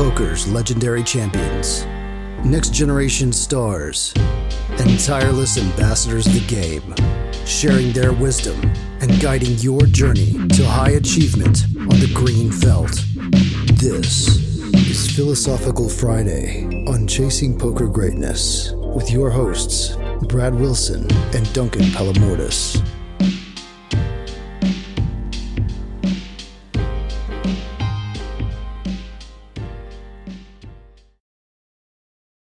poker's legendary champions, next-generation stars, and tireless ambassadors of the game, sharing their wisdom and guiding your journey to high achievement on the green felt. This is Philosophical Friday on Chasing Poker Greatness with your hosts, Brad Wilson and Duncan Palomortis.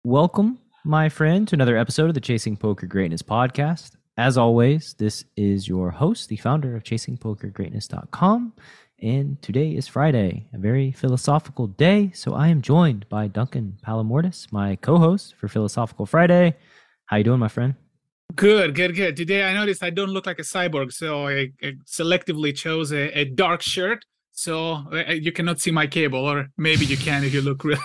Welcome, my friend, to another episode of the Chasing Poker Greatness podcast. As always, this is your host, the founder of ChasingPokerGreatness.com, and today is Friday, a very philosophical day, so I am joined by Duncan Palomortis, my co-host for Philosophical Friday. How you doing, my friend? Good. Today I noticed I don't look like a cyborg, so I selectively chose a dark shirt. So you cannot see my cable, or maybe you can if you look really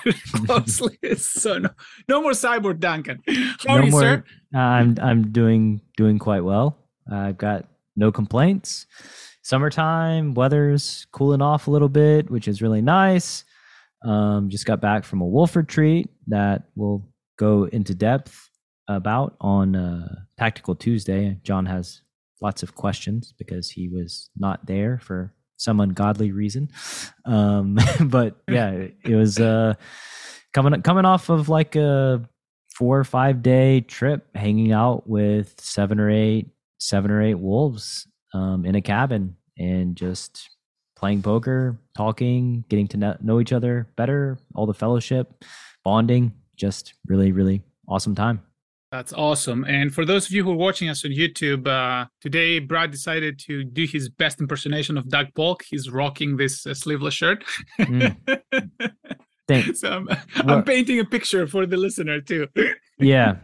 closely. So no more cyborg Duncan. How are you, sir? I'm doing quite well. I've got no complaints. Summertime, weather's cooling off a little bit, which is really nice. Just got back from a wolf retreat that we'll go into depth about on Tactical Tuesday. John has lots of questions because he was not there for some ungodly reason, but yeah, it was coming off of like a 4 or 5 day trip, hanging out with seven or eight wolves in a cabin and just playing poker, talking, getting to know each other better, all the fellowship, bonding, just really, really awesome time. That's awesome. And for those of you who are watching us on YouTube, today Brad decided to do his best impersonation of Doug Polk. He's rocking this sleeveless shirt. Thanks. So I'm painting a picture for the listener too. Yeah.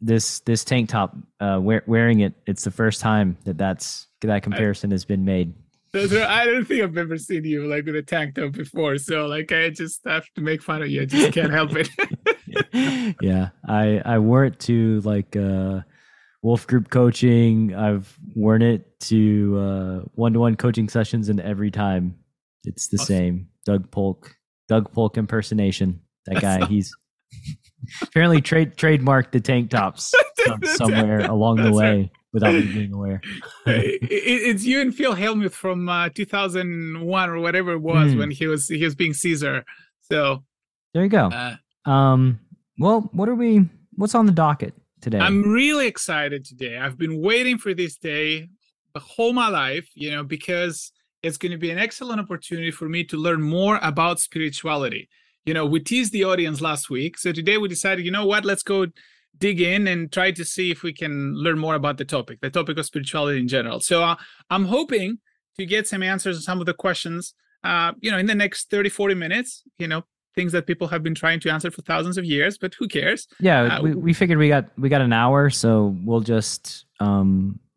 This tank top, wearing it, it's the first time that comparison has been made. I don't think I've ever seen you like with a tank top before. So like, I just have to make fun of you. I just can't help it. Yeah, I wore it to like wolf group coaching. I've worn it to one-to-one coaching sessions, and every time it's the same. Doug Polk impersonation. That guy, he's apparently trademarked the tank tops somewhere along the way. Right. Without me being aware. It's you and Phil Helmuth from 2001 or whatever it was when he was being Caesar. So there you go. What's on the docket today? I'm really excited today. I've been waiting for this day the whole my life, because it's going to be an excellent opportunity for me to learn more about spirituality. We teased the audience last week. So today we decided, let's go dig in and try to see if we can learn more about the topic of spirituality in general. So I'm hoping to get some answers to some of the questions, in the next 30, 40 minutes, things that people have been trying to answer for thousands of years, but who cares? Yeah, we figured we got an hour, so we'll just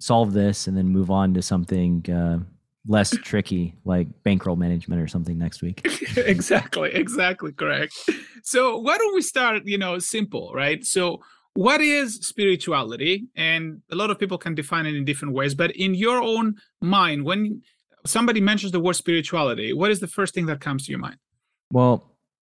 solve this and then move on to something less tricky, like bankroll management or something next week. Exactly correct. So why don't we start, simple, right? So what is spirituality? And a lot of people can define it in different ways, but in your own mind, when somebody mentions the word spirituality, what is the first thing that comes to your mind? Well,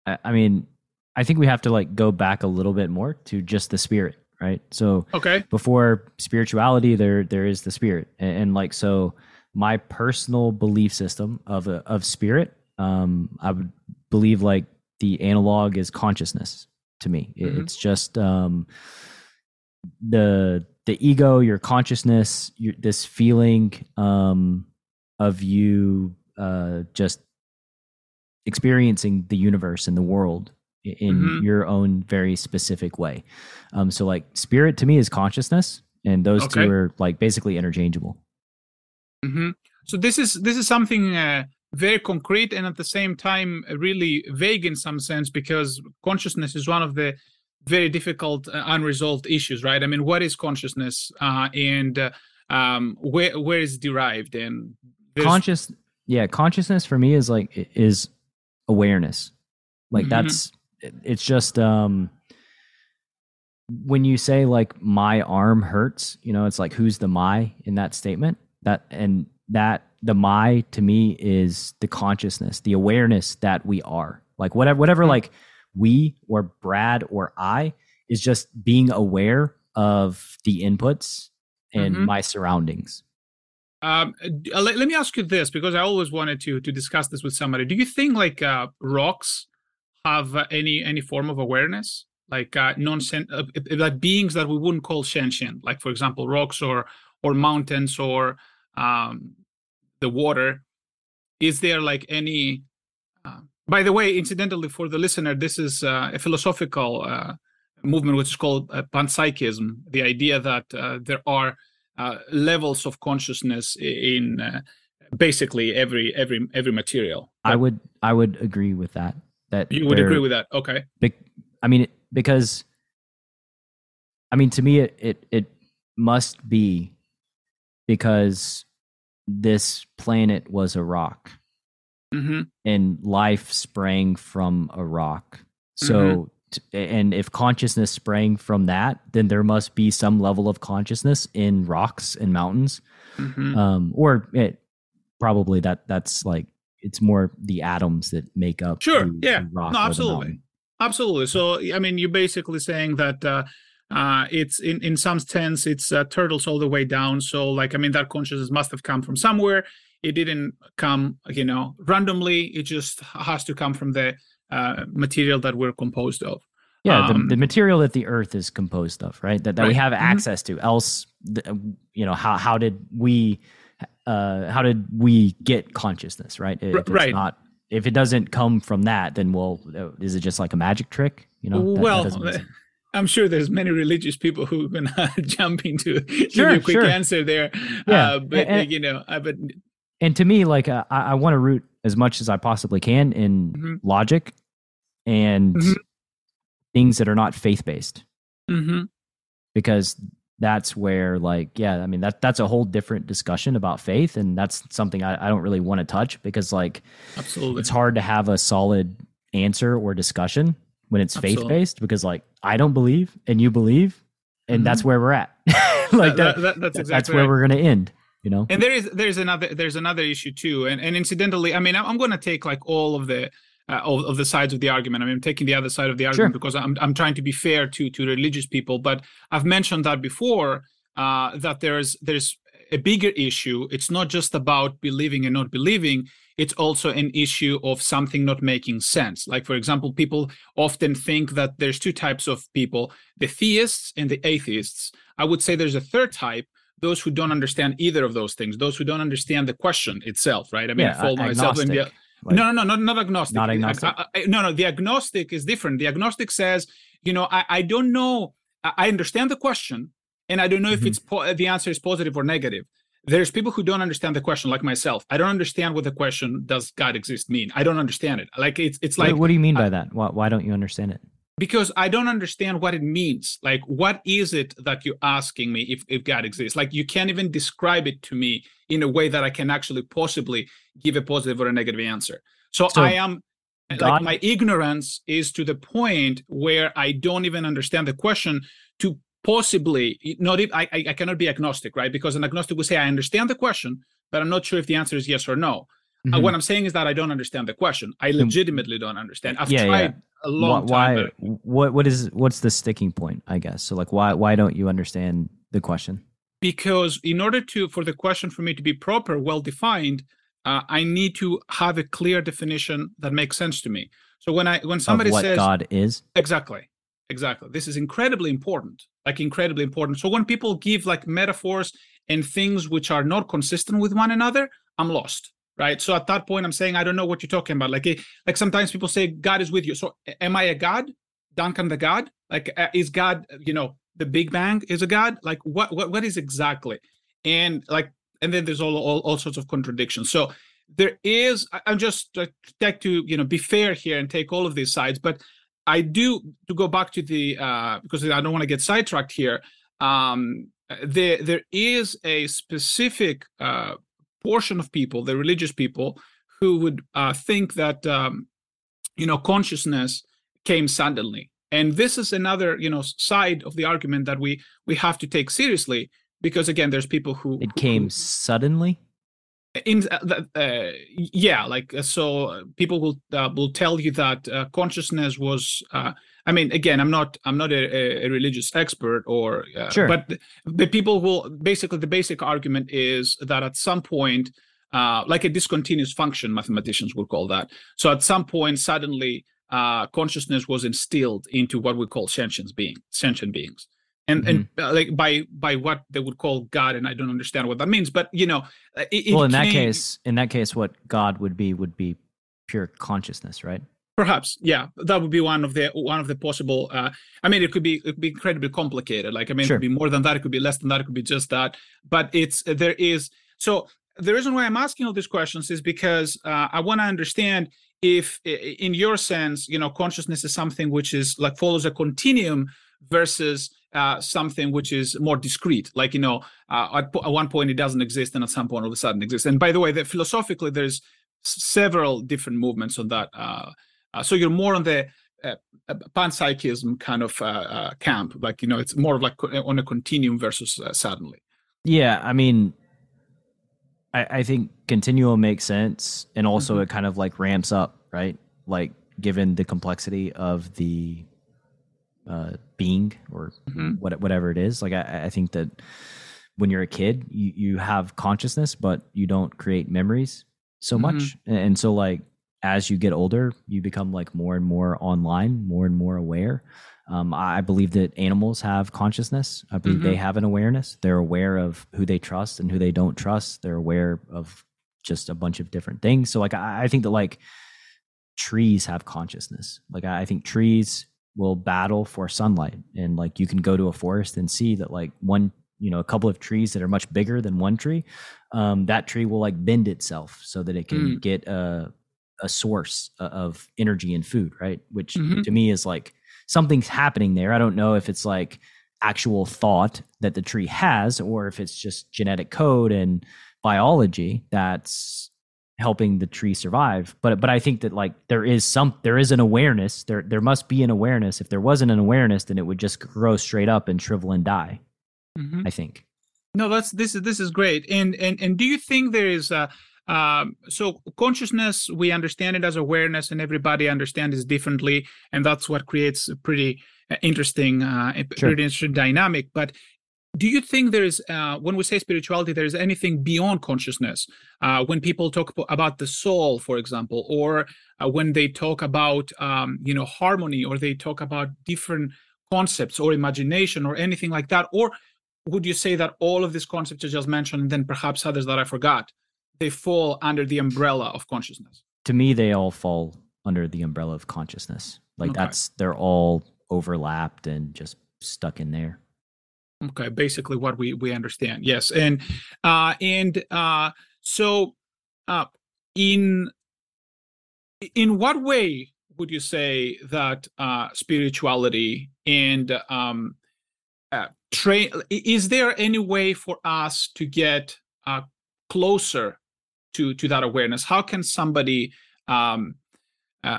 I mean, I think we have to like go back a little bit more to just the spirit, right? So okay. Before spirituality, there is the spirit. And like, so my personal belief system of spirit, I would believe like the analog is consciousness to me. It's just the ego, your consciousness, this feeling of you just experiencing the universe and the world in your own very specific way. So like spirit to me is consciousness, and those two are like basically interchangeable. So this is something very concrete and at the same time really vague in some sense, because consciousness is one of the very difficult unresolved issues, right? I mean, what is consciousness and where is it derived? And consciousness for me is like is awareness. Like that's it's just when you say like my arm hurts, it's like who's the my in that statement? That the my to me is the consciousness, the awareness that we are. Like whatever like we or Brad or I is just being aware of the inputs and my surroundings. Let me ask you this, because I always wanted to discuss this with somebody. Do you think rocks have any form of awareness? Like beings that we wouldn't call sentient, like for example, rocks or mountains or the water. Is there like any? By the way, incidentally, for the listener, this is a philosophical movement which is called panpsychism. The idea that there are levels of consciousness in basically every material. I would agree with that. That you would agree with that. Okay. Because to me it must be because this planet was a rock and life sprang from a rock. So, and if consciousness sprang from that, then there must be some level of consciousness in rocks and mountains. That's like, it's more the atoms that make up. Sure. The rock. No, absolutely. Absolutely. So, I mean, you're basically saying that it's in some sense, it's turtles all the way down. So that consciousness must have come from somewhere. It didn't come, randomly. It just has to come from the material that we're composed of. Yeah, the material that the earth is composed of, right? That we have access to. Else, how did we get consciousness, right? If it's not. If it doesn't come from that, then is it just like a magic trick? That I'm sure there's many religious people who are going to jump into give you a quick answer there. Yeah. And to me, I want to root as much as I possibly can in logic and things that are not faith-based, because that's where that's a whole different discussion about faith. And that's something I don't really want to touch because absolutely, it's hard to have a solid answer or discussion when it's faith-based because I don't believe and you believe, and that's where we're at. That's where we're going to end, And there's another issue too. And incidentally, I'm going to take all of the of the sides of the argument. I'm taking the other side of the argument because I'm trying to be fair to religious people. But I've mentioned that before, that there's a bigger issue. It's not just about believing and not believing. It's also an issue of something not making sense. Like, for example, people often think that there's two types of people, the theists and the atheists. I would say there's a third type, those who don't understand either of those things, those who don't understand the question itself, right? Agnostic. Not agnostic. Not agnostic. The agnostic is different. The agnostic says, I don't know. I understand the question, and I don't know if it's the answer is positive or negative. There's people who don't understand the question, like myself. I don't understand what the question "Does God exist?" mean. I don't understand it. What do you mean by that? Why don't you understand it? Because I don't understand what it means. Like, what is it that you're asking me if God exists? Like, you can't even describe it to me in a way that I can actually possibly give a positive or a negative answer. So I am, my ignorance is to the point where I don't even understand the question to possibly, I cannot be agnostic, right? Because an agnostic would say, I understand the question, but I'm not sure if the answer is yes or no. Mm-hmm. What I'm saying is that I don't understand the question. I legitimately don't understand. I've tried a long time. What's the sticking point, I guess? So why don't you understand the question? Because in order for the question for me to be proper, well-defined, I need to have a clear definition that makes sense to me. So when somebody says God is, exactly. This is incredibly important. So when people give metaphors and things which are not consistent with one another, I'm lost. Right. So at that point, I'm saying, I don't know what you're talking about. Like sometimes people say God is with you. So am I a God? Duncan the God? Is God, the Big Bang is a God? What is exactly? And then there's all sorts of contradictions. So there is, I'm just trying to, be fair here and take all of these sides. But I do, to go back to the, because I don't want to get sidetracked here. There is a specific portion of people, the religious people, who would think that consciousness came suddenly, and this is another side of the argument that we have to take seriously because again, there's people who it came suddenly. So people will tell you that consciousness was. I mean, again, I'm not a religious expert, or sure. But people will basically, the basic argument is that at some point, like a discontinuous function, mathematicians would call that. So at some point, suddenly, consciousness was instilled into what we call sentient beings. And by what they would call God, and I don't understand what that means. But you know, in that case, what God would be pure consciousness, right? Perhaps, yeah, that would be one of the possible. I mean, it could be incredibly complicated. Like, I mean, sure. It could be more than that. It could be less than that. It could be just that. But the reason why I'm asking all these questions is because I want to understand if, in your sense, you know, consciousness is something which is like follows a continuum versus something which is more discrete, like, you know, at one point it doesn't exist, and at some point all of a sudden it exists. And by the way, that philosophically there's several different movements on that. So you're more on the panpsychism kind of camp, like, you know, it's more of like on a continuum versus suddenly. Yeah, I mean, I think continuum makes sense, and also it kind of like ramps up, right? Like, given the complexity of the being or whatever it is. Like, I think that when you're a kid, you have consciousness, but you don't create memories so much. And so, like, as you get older, you become like more and more online, more and more aware. I believe that animals have consciousness. I believe they have an awareness. They're aware of who they trust and who they don't trust. They're aware of just a bunch of different things. So, like, I think that, like, trees have consciousness. Like, I think trees will battle for sunlight, and like you can go to a forest and see that, like, one, you know, a couple of trees that are much bigger than one tree, that tree will like bend itself so that it can get a source of energy and food, right? Which to me is like something's happening there. I don't know if it's like actual thought that the tree has, or if it's just genetic code and biology that's helping the tree survive, but I think that, like, there is an awareness. There must be an awareness. If there wasn't an awareness, then it would just grow straight up and shrivel and die. I think. No, this is great. And do you think there is so consciousness? We understand it as awareness, and everybody understands it differently, and that's what creates a pretty interesting, dynamic. But do you think there is, when we say spirituality, there is anything beyond consciousness? When people talk about the soul, for example, or when they talk about, you know, harmony, or they talk about different concepts or imagination or anything like that? Or would you say that all of these concepts you just mentioned, and then perhaps others that I forgot, they fall under the umbrella of consciousness? To me, they all fall under the umbrella of consciousness. Like, they're all overlapped and just stuck in there. Okay, basically what we understand, yes, so in what way would you say that spirituality and is there any way for us to get closer to that awareness? How can somebody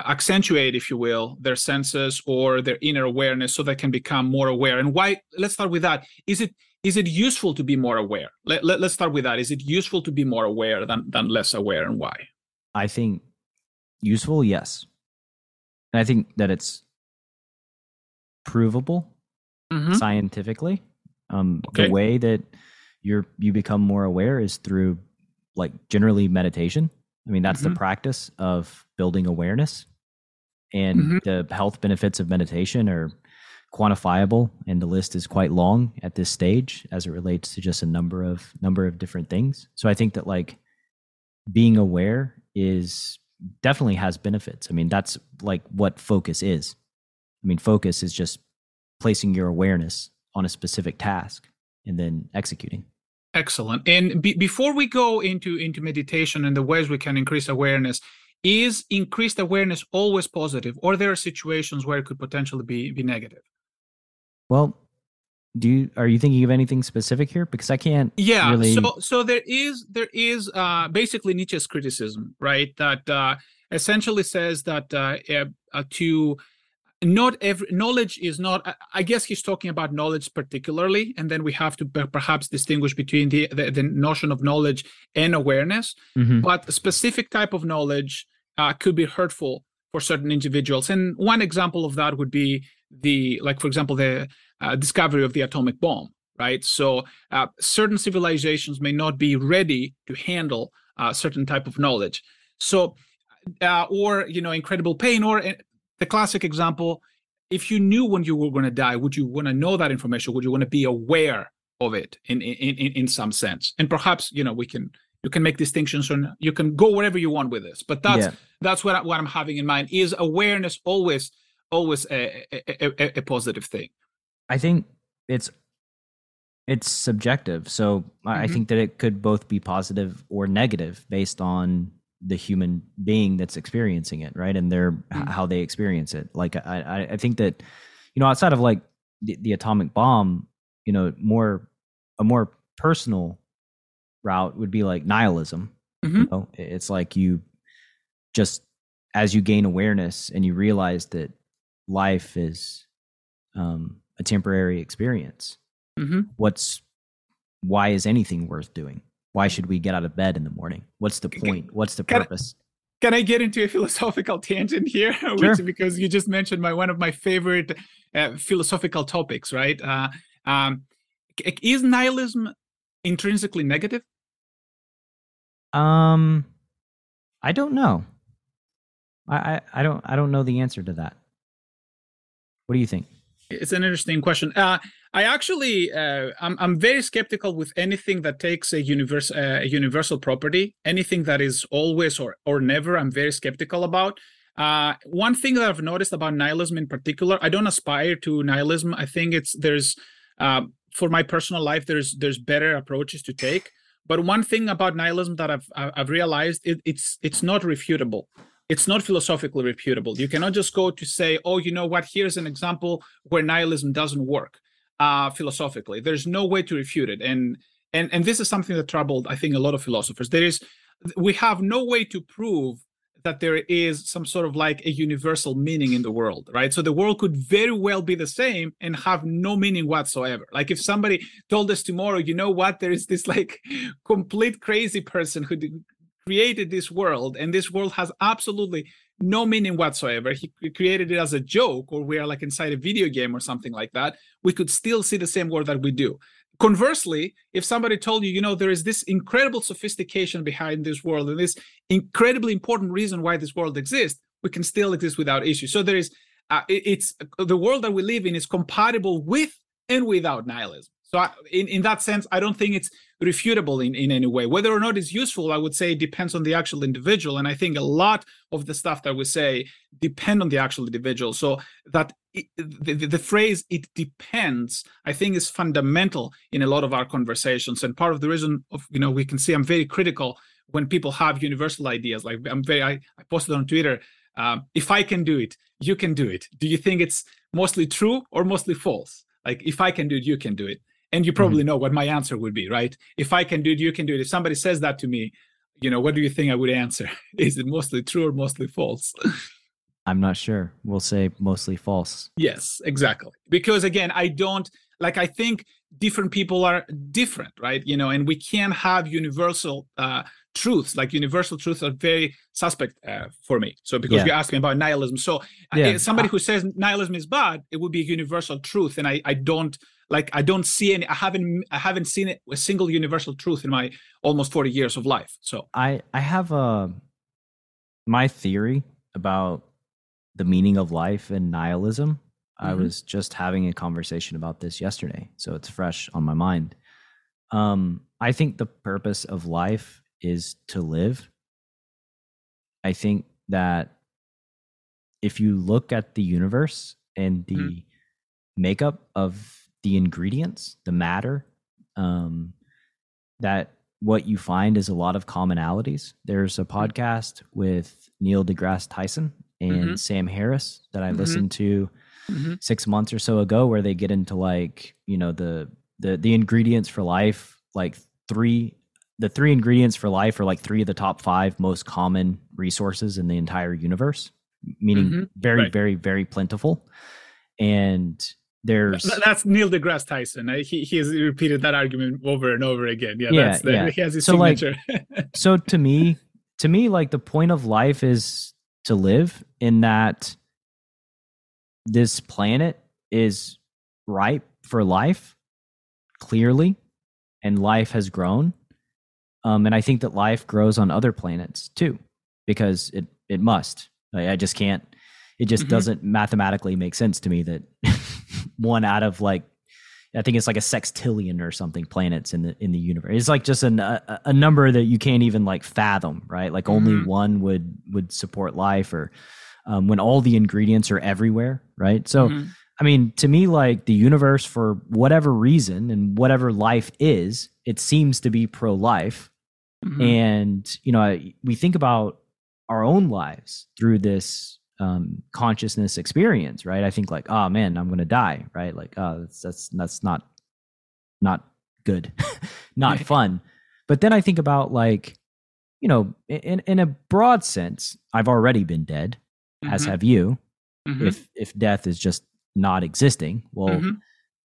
accentuate, if you will, their senses or their inner awareness so they can become more aware? And why? Let's start with that. Is it useful to be more aware? Let's start with that. Is it useful to be more aware than less aware, and why? I think useful, yes. And I think that it's provable scientifically. The way that you become more aware is through, like, generally meditation. I mean, that's the practice of building awareness, and the health benefits of meditation are quantifiable, and the list is quite long at this stage as it relates to just a number of different things. So I think that, like, being aware is definitely has benefits. I mean, that's like what focus is. I mean, focus is just placing your awareness on a specific task and then executing. Excellent. And before we go into meditation and the ways we can increase awareness, is increased awareness always positive, or there are situations where it could potentially be negative? Well, are you thinking of anything specific here? Because I can't. Yeah. Really... So there is basically Nietzsche's criticism, right? That essentially says that to not every knowledge is not, I guess he's talking about knowledge particularly, and then we have to perhaps distinguish between the notion of knowledge and awareness. Mm-hmm. But a specific type of knowledge could be hurtful for certain individuals. And one example of that would be the, like, for example, the discovery of the atomic bomb, right? So certain civilizations may not be ready to handle certain type of knowledge. So, or, you know, incredible pain, or the classic example, if you knew when you were going to die, would you want to know that information? Would you want to be aware of it in some sense? And perhaps, you know, you can make distinctions, and you can go wherever you want with this. But that's what I'm having in mind, is awareness always a positive thing. I think it's subjective. So mm-hmm. I think that it could both be positive or negative based on the human being that's experiencing it, right? And their mm-hmm. how they experience it. Like I think that, you know, outside of like the atomic bomb, you know, a more personal route would be like nihilism. Mm-hmm. You know? It's like you just, as you gain awareness and you realize that life is a temporary experience. Mm-hmm. Why is anything worth doing? Why should we get out of bed in the morning? What's the point? What's the purpose? Can I get into a philosophical tangent here? Sure. Because you just mentioned one of my favorite philosophical topics, right? Is nihilism intrinsically negative? I don't know. I don't know the answer to that. What do you think? It's an interesting question. I'm very skeptical with anything that takes a universal property. Anything that is always or never, I'm very skeptical about. One thing that I've noticed about nihilism in particular, I don't aspire to nihilism. I think for my personal life, there's better approaches to take. But one thing about nihilism that I've realized, it's not refutable. It's not philosophically refutable. You cannot just go to say, oh, you know what, here's an example where nihilism doesn't work philosophically. There's no way to refute it. And this is something that troubled, I think, a lot of philosophers. We have no way to prove that there is some sort of like a universal meaning in the world, right? So the world could very well be the same and have no meaning whatsoever. Like if somebody told us tomorrow, you know what, there is this like complete crazy person who created this world, and this world has absolutely no meaning whatsoever. He created it as a joke, or we are like inside a video game or something like that. We could still see the same world that we do. Conversely, if somebody told you, you know, there is this incredible sophistication behind this world and this incredibly important reason why this world exists, we can still exist without issue. So there is, the world that we live in is compatible with and without nihilism. So in that sense, I don't think it's refutable in any way. Whether or not it's useful, I would say, depends on the actual individual. And I think a lot of the stuff that we say depend on the actual individual. So that the phrase, it depends, I think is fundamental in a lot of our conversations. And part of the reason of, you know, we can see I'm very critical when people have universal ideas. Like I posted on Twitter, if I can do it, you can do it. Do you think it's mostly true or mostly false? Like if I can do it, you can do it. And you probably know what my answer would be, right? If I can do it, you can do it. If somebody says that to me, you know, what do you think I would answer? Is it mostly true or mostly false? I'm not sure. We'll say mostly false. Yes, exactly. Because again, I think different people are different, right? You know, and we can't have universal truths. Like universal truths are very suspect for me. So because you asked me about nihilism. So somebody who says nihilism is bad, it would be a universal truth. And I haven't seen a single universal truth in my almost 40 years of life. So I have my theory about the meaning of life and nihilism. Mm-hmm. I was just having a conversation about this yesterday, so it's fresh on my mind. I think the purpose of life is to live. I think that if you look at the universe and the makeup of the ingredients, the matter, that what you find is a lot of commonalities. There's a podcast with Neil deGrasse Tyson and Sam Harris that I listened to 6 months or so ago, where they get into like, you know, the ingredients for life, like the three ingredients for life are like three of the top 5 most common resources in the entire universe. meaning very, very, very plentiful. And there's... That's Neil deGrasse Tyson. He has repeated that argument over and over again. Yeah. He has his signature. Like, so to me, like, the point of life is to live, in that this planet is ripe for life, clearly, and life has grown. And I think that life grows on other planets too, because it must. Like, I just can't, it just doesn't mathematically make sense to me that one out of, like, I think it's like a sextillion or something planets in the universe. It's like just a number that you can't even, like, fathom, right? Like, only one would support life, or when all the ingredients are everywhere, right? So, I mean, to me, like, the universe, for whatever reason and whatever life is, it seems to be pro-life. And, you know, we think about our own lives through this consciousness experience, right? I think, like, oh man, I'm going to die, right? Like, oh, that's not good, not fun. But then I think about, like, you know, in a broad sense, I've already been dead, as have you. If death is just not existing, well,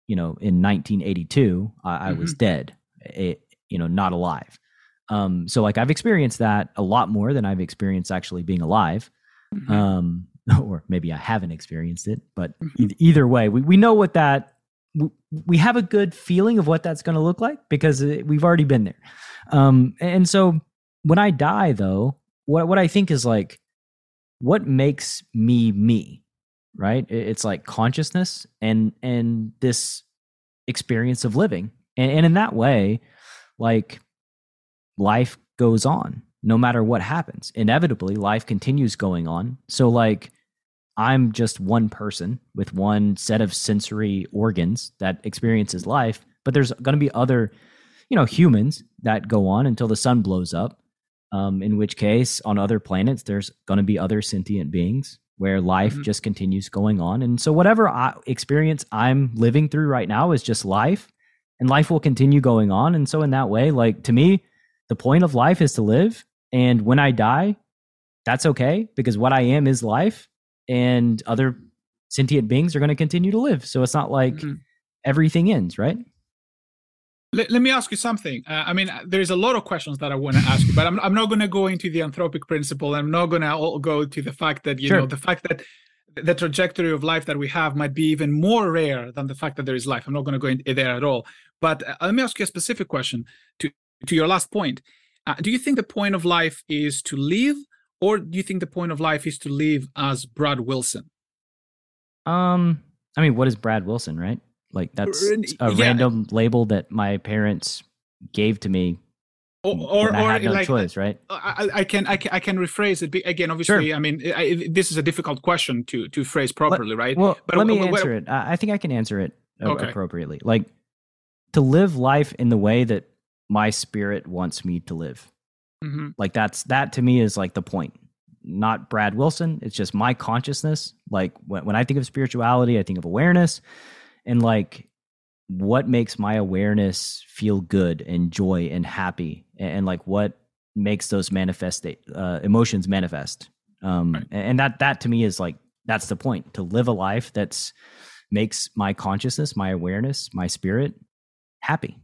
you know, in 1982, I was dead, you know, not alive. So, like, I've experienced that a lot more than I've experienced actually being alive. Or maybe I haven't experienced it, but either way, we know what that, we have a good feeling of what that's going to look like, because we've already been there. And so when I die, though, what I think is, like, what makes me, right? It's like consciousness and this experience of living. And in that way, like, life goes on. No matter what happens, inevitably life continues going on. So, like, I'm just one person with one set of sensory organs that experiences life, but there's going to be other, you know, humans that go on until the sun blows up. In which case, on other planets, there's going to be other sentient beings where life just continues going on. And so whatever experience I'm living through right now is just life, and life will continue going on. And so in that way, like, to me, the point of life is to live. And when I die, that's okay, because what I am is life, and other sentient beings are going to continue to live. So it's not like everything ends, right? Let me ask you something. I mean, there's a lot of questions that I want to ask you, but I'm not going to go into the anthropic principle. I'm not going to go to the fact that, you know, the fact that the trajectory of life that we have might be even more rare than the fact that there is life. I'm not going to go in there at all. But let me ask you a specific question to your last point. Do you think the point of life is to live, or do you think the point of life is to live as Brad Wilson? I mean, what is Brad Wilson, right? Like, that's a random label that my parents gave to me. Or I had no, like, choice, right? I can rephrase it again. Obviously, sure. I mean, this is a difficult question to phrase properly, right? Well, but let me answer it. I think I can answer it appropriately. Like, to live life in the way that my spirit wants me to live. Like, that to me is, like, the point, not Brad Wilson. It's just my consciousness. Like, when I think of spirituality, I think of awareness, and, like, what makes my awareness feel good and joy and happy, and like, what makes those emotions manifest. And that to me is, like, that's the point, to live a life that's makes my consciousness, my awareness, my spirit happy.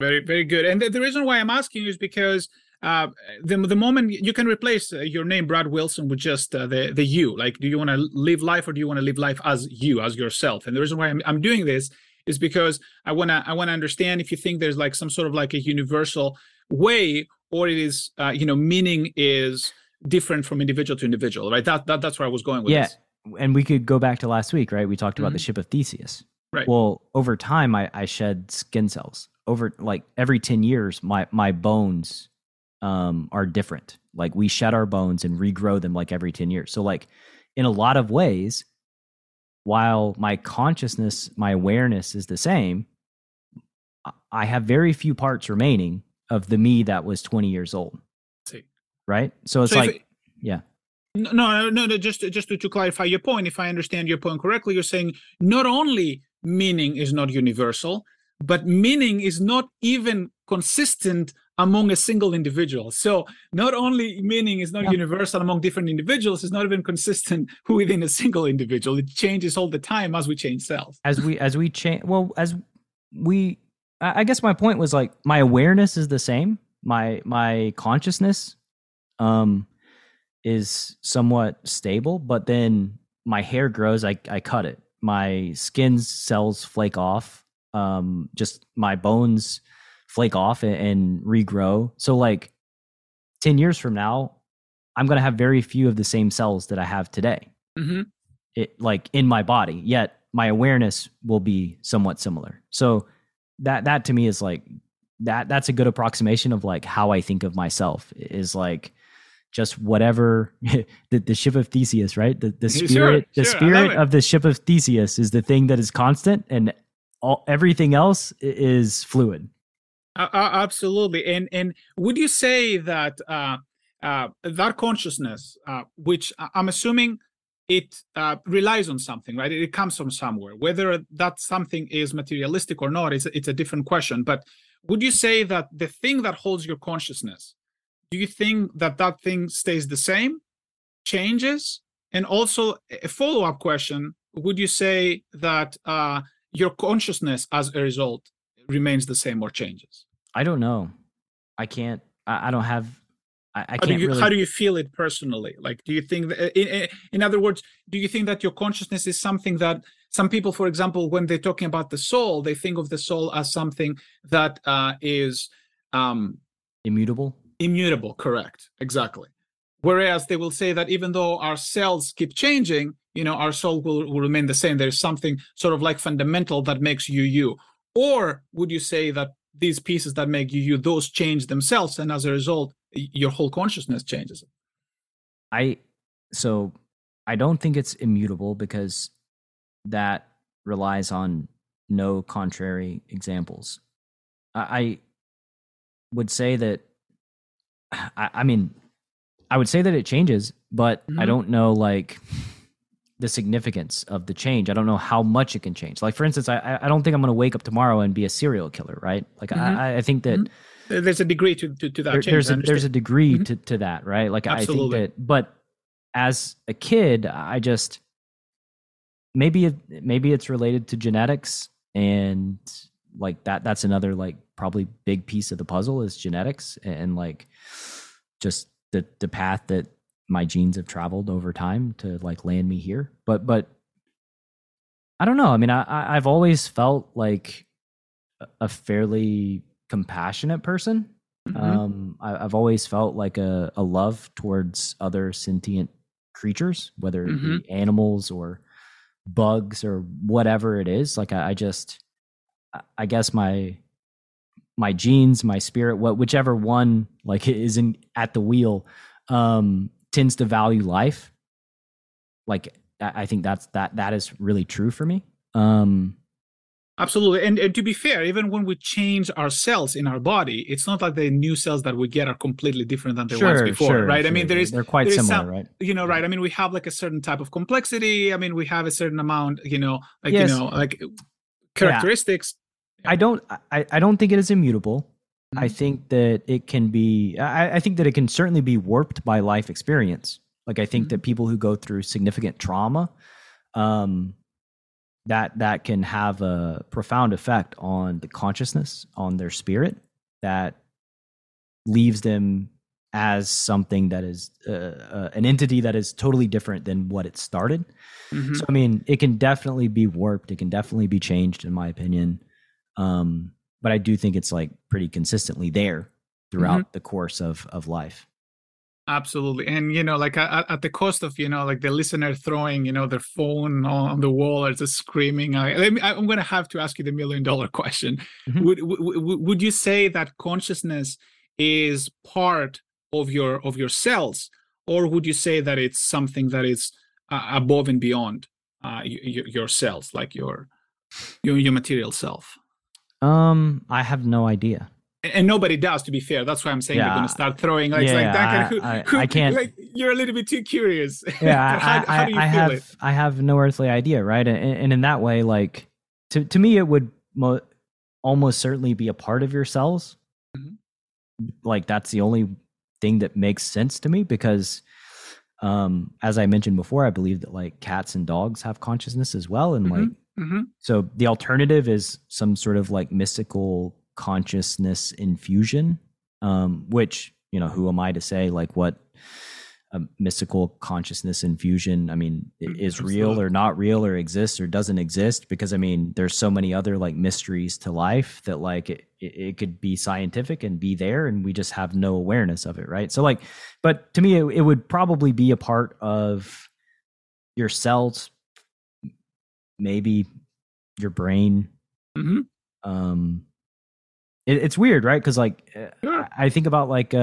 Very, very good. And the reason why I'm asking you is because the moment you can replace your name, Brad Wilson, with just the you. Like, do you want to live life, or do you want to live life as you, as yourself? And the reason why I'm doing this is because I want to understand if you think there's, like, some sort of, like, a universal way, or it is, you know, meaning is different from individual to individual, right? That's where I was going with this. Yeah, and we could go back to last week, right? We talked about the ship of Theseus. Right. Well, over time, I shed skin cells. Over, like, every 10 years, my bones are different. Like, we shed our bones and regrow them, like, every 10 years. So, like, in a lot of ways, while my consciousness, my awareness is the same, I have very few parts remaining of the me that was 20 years old. See. Right? So it's yeah. No. Just to clarify your point, if I understand your point correctly, you're saying not only meaning is not universal, but meaning is not even consistent among a single individual. So not only meaning is not universal among different individuals, it's not even consistent within a single individual. It changes all the time as we change self. As we change, I guess my point was like, my awareness is the same. My consciousness is somewhat stable, but then my hair grows, I cut it. My skin cells flake off. Just my bones flake off and regrow. So like 10 years from now, I'm going to have very few of the same cells that I have today. Mm-hmm. It like in my body, yet my awareness will be somewhat similar. So that to me is like, that's a good approximation of like how I think of myself, is like just whatever the ship of Theseus, right? The spirit, sure, the spirit of the ship of Theseus is the thing that is constant, and everything else is fluid. Absolutely. And would you say that that consciousness, which I'm assuming it relies on something, right? It comes from somewhere, whether that something is materialistic or not, it's a different question. But would you say that the thing that holds your consciousness, do you think that thing stays the same, changes? And also a follow-up question, would you say that your consciousness as a result remains the same or changes? I don't know. I can't, I don't have, I can't really. How do you feel it personally? Like, do you think, that, in other words, do you think that your consciousness is something that some people, for example, when they're talking about the soul, they think of the soul as something that is immutable? Immutable, correct. Exactly. Whereas they will say that even though our cells keep changing, you know, our soul will remain the same. There's something sort of like fundamental that makes you you. Or would you say that these pieces that make you you, those change themselves, and as a result, your whole consciousness changes? So I don't think it's immutable, because that relies on no contrary examples. I would say that, I mean, I would say that it changes, but I don't know, like, the significance of the change. I don't know how much it can change. Like, for instance, I don't think I'm going to wake up tomorrow and be a serial killer, right? Like, I think that there's a degree to that change. There's a degree to that, right? Like, absolutely. I think that, but as a kid, I just, maybe it's related to genetics, and like that's another like probably big piece of the puzzle is genetics, and like just the path that my genes have traveled over time to like land me here. But I don't know. I mean, I've always felt like a fairly compassionate person. I've always felt like a love towards other sentient creatures, whether it be animals or bugs or whatever it is. Like I guess my genes, my spirit, whichever one like isn't at the wheel, tends to value life. Like, I think that is really true for me. Absolutely. And to be fair, even when we change our cells in our body, it's not like the new cells that we get are completely different than the ones before, right? Sure. I mean, they're quite similar, right? You know, right. I mean, we have like a certain type of complexity. I mean, we have a certain amount, you know, like, yes, you know, like characteristics. Yeah. I don't think it is immutable. I think that it can be, I think that it can certainly be warped by life experience. Like, I think that people who go through significant trauma, that can have a profound effect on the consciousness, on their spirit, that leaves them as something that is an entity that is totally different than what it started. So, I mean, it can definitely be warped. It can definitely be changed, in my opinion. But I do think it's like pretty consistently there throughout the course of life. Absolutely. And, you know, like at the cost of, you know, like the listener throwing, you know, their phone on the wall or just screaming, I'm going to have to ask you the $1 million question. Would you say that consciousness is part of your cells, or would you say that it's something that is above and beyond your cells, like your material self? I have no idea. And nobody does, to be fair. That's why I'm saying you're going to start throwing. Like, Duncan, I can't. Like, you're a little bit too curious. Yeah, how do you feel it? I have no earthly idea, right? And in that way, like, to me, it would almost certainly be a part of your cells. like that's the only thing that makes sense to me, because as I mentioned before, I believe that like cats and dogs have consciousness as well. And so the alternative is some sort of like mystical consciousness infusion, which, you know, who am I to say like what a mystical consciousness infusion, I mean, is real or not real or exists or doesn't exist, because I mean, there's so many other like mysteries to life that like it could be scientific and be there and we just have no awareness of it. Right. So like, but to me, it would probably be a part of your cells, maybe your brain. It's weird, right? Cause like, I think about like,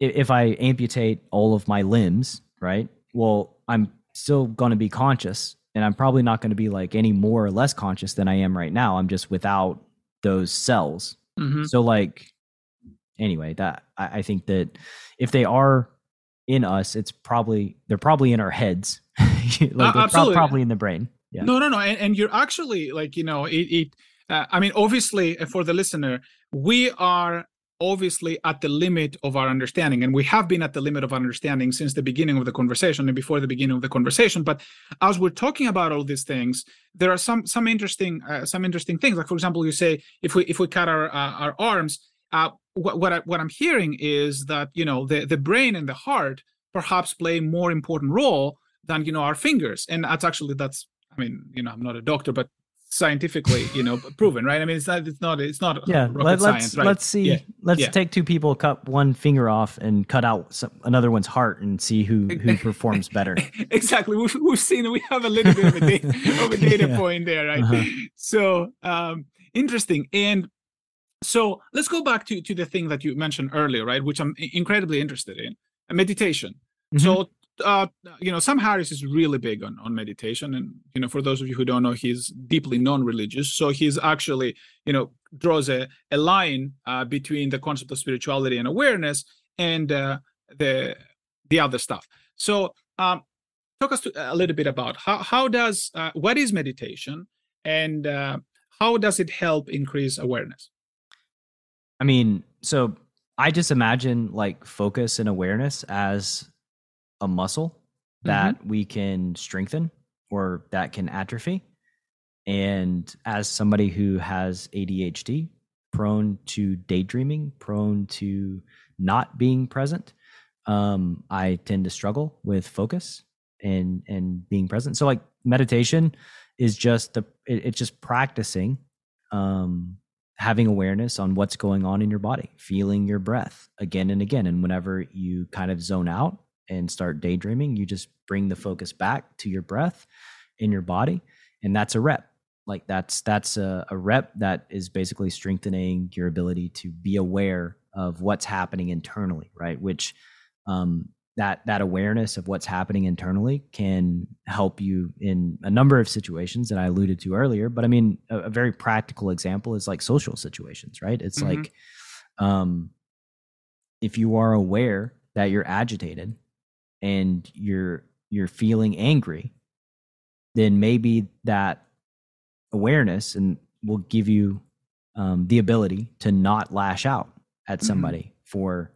if I amputate all of my limbs, right? Well, I'm still going to be conscious, and I'm probably not going to be like any more or less conscious than I am right now. I'm just without those cells. So like, anyway, that I think that if they are in us, it's probably, they're probably in our heads, like probably in the brain. Yeah. No. And you're actually like, you know, I mean, obviously for the listener, we are obviously at the limit of our understanding, and we have been at the limit of our understanding since the beginning of the conversation and before the beginning of the conversation. But as we're talking about all these things, there are some interesting things. Like, for example, you say if we cut our arms, what I'm hearing is that, you know, the brain and the heart perhaps play a more important role than, you know, our fingers. And that's I mean, you know, I'm not a doctor, but scientifically, you know, proven, right? I mean, it's not yeah, rocket science, right? Let's see. Yeah. Let's take two people, cut one finger off and cut out another one's heart, and see who performs better. Exactly. We've seen, we have a little bit of a data point there, right? So interesting. And so let's go back to the thing that you mentioned earlier, right? Which I'm incredibly interested in, meditation. So, you know, Sam Harris is really big on meditation, and, you know, for those of you who don't know, he's deeply non-religious, so he's actually, you know, draws a line between the concept of spirituality and awareness and the other stuff. So talk us a little bit about how does what is meditation, and how does it help increase awareness? I mean, so I just imagine like focus and awareness as a muscle that we can strengthen or that can atrophy. And as somebody who has ADHD, prone to daydreaming, prone to not being present, I tend to struggle with focus and being present. So like meditation is just it's just practicing, having awareness on what's going on in your body, feeling your breath again and again. And whenever you kind of zone out and start daydreaming, you just bring the focus back to your breath in your body. And that's a rep. Like that's a rep that is basically strengthening your ability to be aware of what's happening internally, right? Which that awareness of what's happening internally can help you in a number of situations that I alluded to earlier. But I mean, a very practical example is like social situations, right? It's like, if you are aware that you're agitated and you're feeling angry, then maybe that awareness and will give you the ability to not lash out at somebody for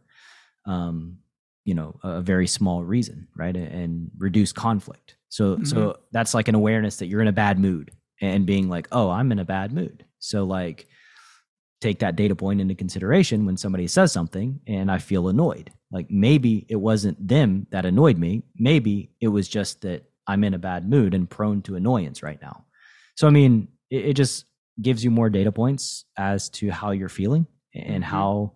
you know, a very small reason, right? And reduce conflict. So so that's like an awareness that you're in a bad mood and being like, oh, I'm in a bad mood. So like take that data point into consideration when somebody says something and I feel annoyed. Like maybe it wasn't them that annoyed me. Maybe it was just that I'm in a bad mood and prone to annoyance right now. So, I mean, it just gives you more data points as to how you're feeling and how,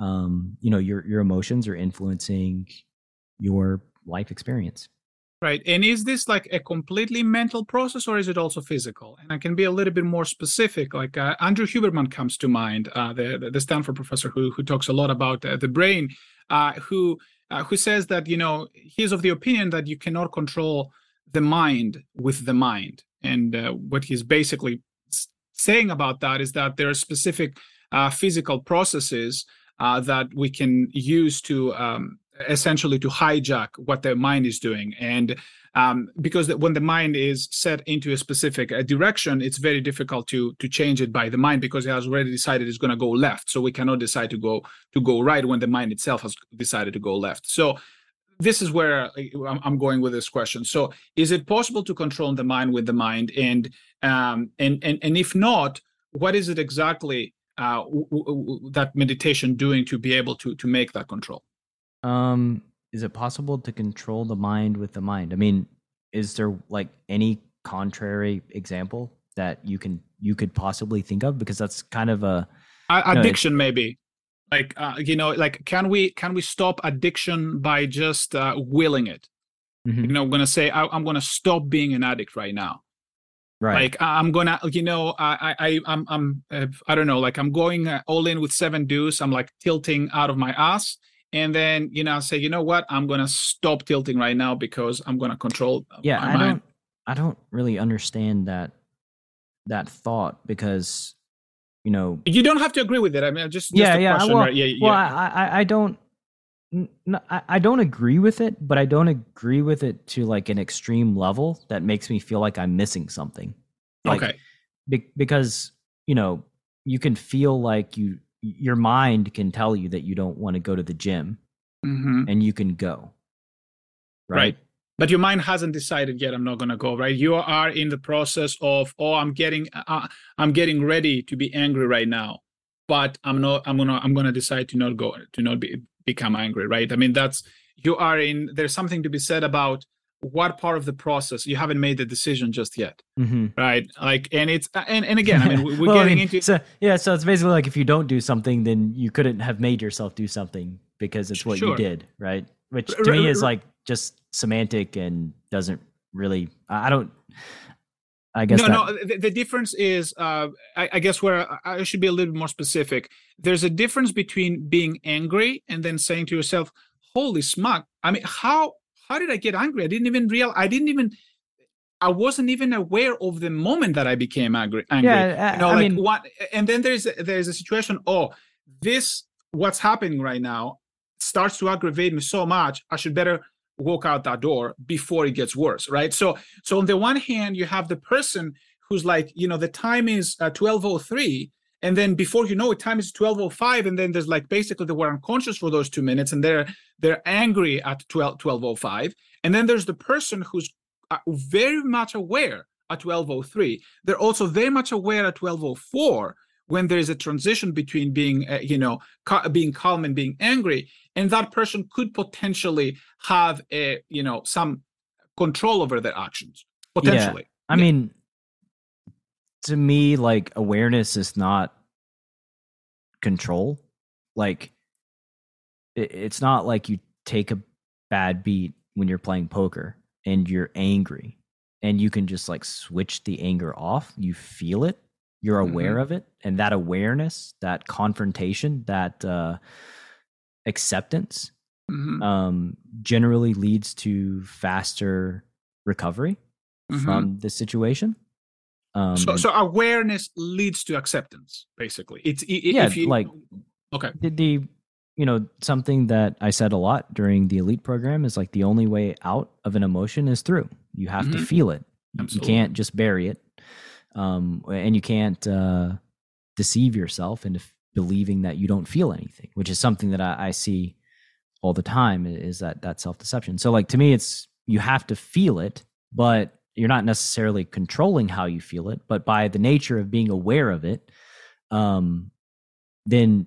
you know, your emotions are influencing your life experience. Right. And is this like a completely mental process, or is it also physical? And I can be a little bit more specific. Like Andrew Huberman comes to mind, the Stanford professor who talks a lot about the brain, who says that, you know, he's of the opinion that you cannot control the mind with the mind. And what he's basically saying about that is that there are specific physical processes that we can use to essentially to hijack what the mind is doing. And because when the mind is set into a specific direction, it's very difficult to change it by the mind, because it has already decided it's going to go left. So we cannot decide to go right when the mind itself has decided to go left. So this is where I'm going with this question. So is it possible to control the mind with the mind? And if not, what is it exactly that meditation doing to be able to make that control? Is it possible to control the mind with the mind? I mean, is there like any contrary example that you could possibly think of? Because that's kind of addiction, maybe. Like, can we stop addiction by just willing it? Mm-hmm. I'm going to say, I'm going to stop being an addict right now. Right. Like I'm going to, I don't know, like I'm going all in with 7 Deuce. I'm like tilting out of my ass. And then, I say, you know what, I'm going to stop tilting right now because I'm going to control my mind. I don't really understand that thought, because, you don't have to agree with it. I mean, just a question. I don't agree with it, but I don't agree with it to like an extreme level that makes me feel like I'm missing something. Like, okay. Because, you can feel like your mind can tell you that you don't want to go to the gym, mm-hmm. and you can go. Right. But your mind hasn't decided yet. I'm not going to go. Right. You are in the process of, I'm getting ready to be angry right now, but I'm not, I'm going to decide to not go, to not become angry. Right. I mean, there's something to be said about what part of the process you haven't made the decision just yet. Mm-hmm. Right. Like, and it's, and again, I mean, we're into. So it's basically like, if you don't do something, then you couldn't have made yourself do something because it's what you did. Right. Which to me is like just semantic and doesn't really, The difference is, I guess where I should be a little bit more specific. There's a difference between being angry and then saying to yourself, holy smack. I mean, how did I get angry? I wasn't even aware of the moment that I became angry. Yeah, and then there's a situation, what's happening right now starts to aggravate me so much, I should better walk out that door before it gets worse, right? So on the one hand, you have the person who's like, the time is 12:03, and then before you know it, time is 12:05, and then there's like basically they were unconscious for those 2 minutes, and they're angry at 12:05, and then there's the person who's very much aware at 12:03. They're also very much aware at 12:04. When there is a transition between being, being calm and being angry, and that person could potentially have some control over their actions, potentially. Yeah. I mean, to me, like awareness is not control. Like it's not like you take a bad beat when you're playing poker and you're angry, and you can just like switch the anger off. You feel it. You're aware mm-hmm. of it, and that awareness, that confrontation, that acceptance mm-hmm. Generally leads to faster recovery mm-hmm. from the situation. So awareness leads to acceptance, basically. Something that I said a lot during the elite program is like the only way out of an emotion is through. You have mm-hmm. to feel it. Absolutely. You can't just bury it. And you can't deceive yourself into believing that you don't feel anything, which is something that I see all the time, is that self-deception. So like to me, it's, you have to feel it, but you're not necessarily controlling how you feel it, but by the nature of being aware of it, then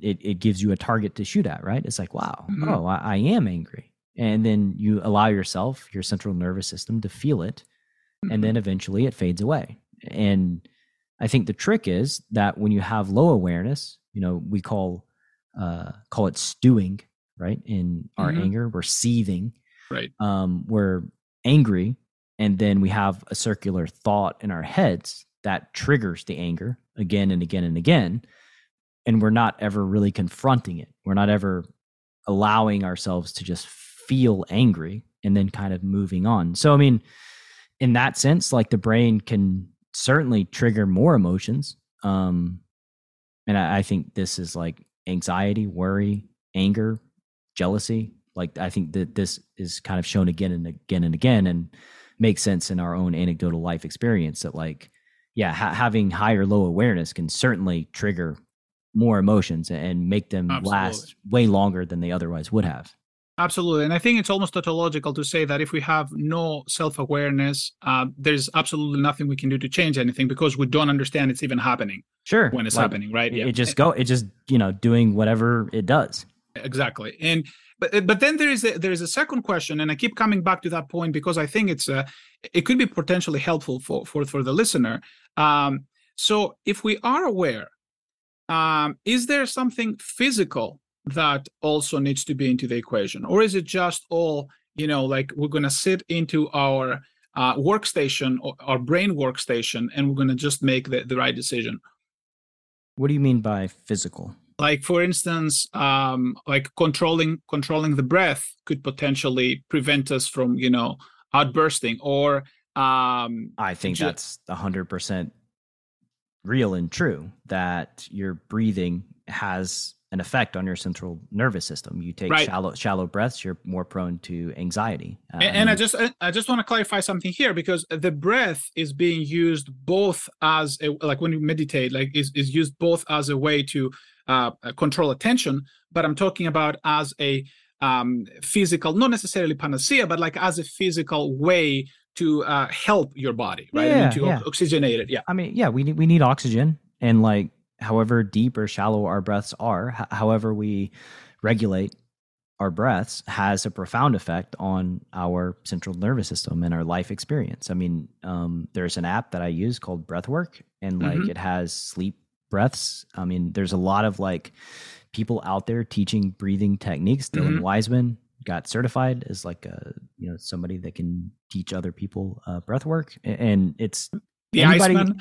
it gives you a target to shoot at, right? It's like, wow, mm-hmm. I am angry. And then you allow yourself, your central nervous system, to feel it. Mm-hmm. And then eventually it fades away. And I think the trick is that when you have low awareness, we call it stewing, right? In our mm-hmm. anger, we're seething, right? We're angry, and then we have a circular thought in our heads that triggers the anger again and again and again, and we're not ever really confronting it. We're not ever allowing ourselves to just feel angry and then kind of moving on. So, I mean, in that sense, like the brain can certainly trigger more emotions. And I think this is like anxiety, worry, anger, jealousy, Like, I think that this is kind of shown again and again and again, and makes sense in our own anecdotal life experience that, like, yeah, having high or low awareness can certainly trigger more emotions and make them Absolutely. Last way longer than they otherwise would have. Absolutely. And I think it's almost tautological to say that if we have no self-awareness, there's absolutely nothing we can do to change anything, because we don't understand it's even happening. Sure. When it's like, happening, right? Yeah. It just, you know, doing whatever it does. Exactly. And but then there is a second question, and I keep coming back to that point because I think it could be potentially helpful for the listener. So if we are aware, is there something physical that also needs to be into the equation, or is it just all, you know, like we're going to sit into our workstation, or our brain workstation, and we're going to just make the right decision? What do you mean by physical? Like, for instance, like controlling the breath could potentially prevent us from, you know, outbursting, or I think that's 100% real and true, that your breathing has an effect on your central nervous system. You take shallow breaths, you're more prone to anxiety. And I just want to clarify something here, because the breath is being used both as a, like when you meditate, like is used both as a way to control attention, but I'm talking about as a physical, not necessarily panacea, but like as a physical way to help your body, right? Yeah, to oxygenate it. Yeah. I mean, yeah, we need oxygen, and like, however deep or shallow our breaths are, however we regulate our breaths has a profound effect on our central nervous system and our life experience. I mean, there's an app that I use called Breathwork, and like it has sleep breaths. I mean, there's a lot of like people out there teaching breathing techniques. Dylan Wiseman got certified as like a, you know, somebody that can teach other people breathwork, and it's the Iceman.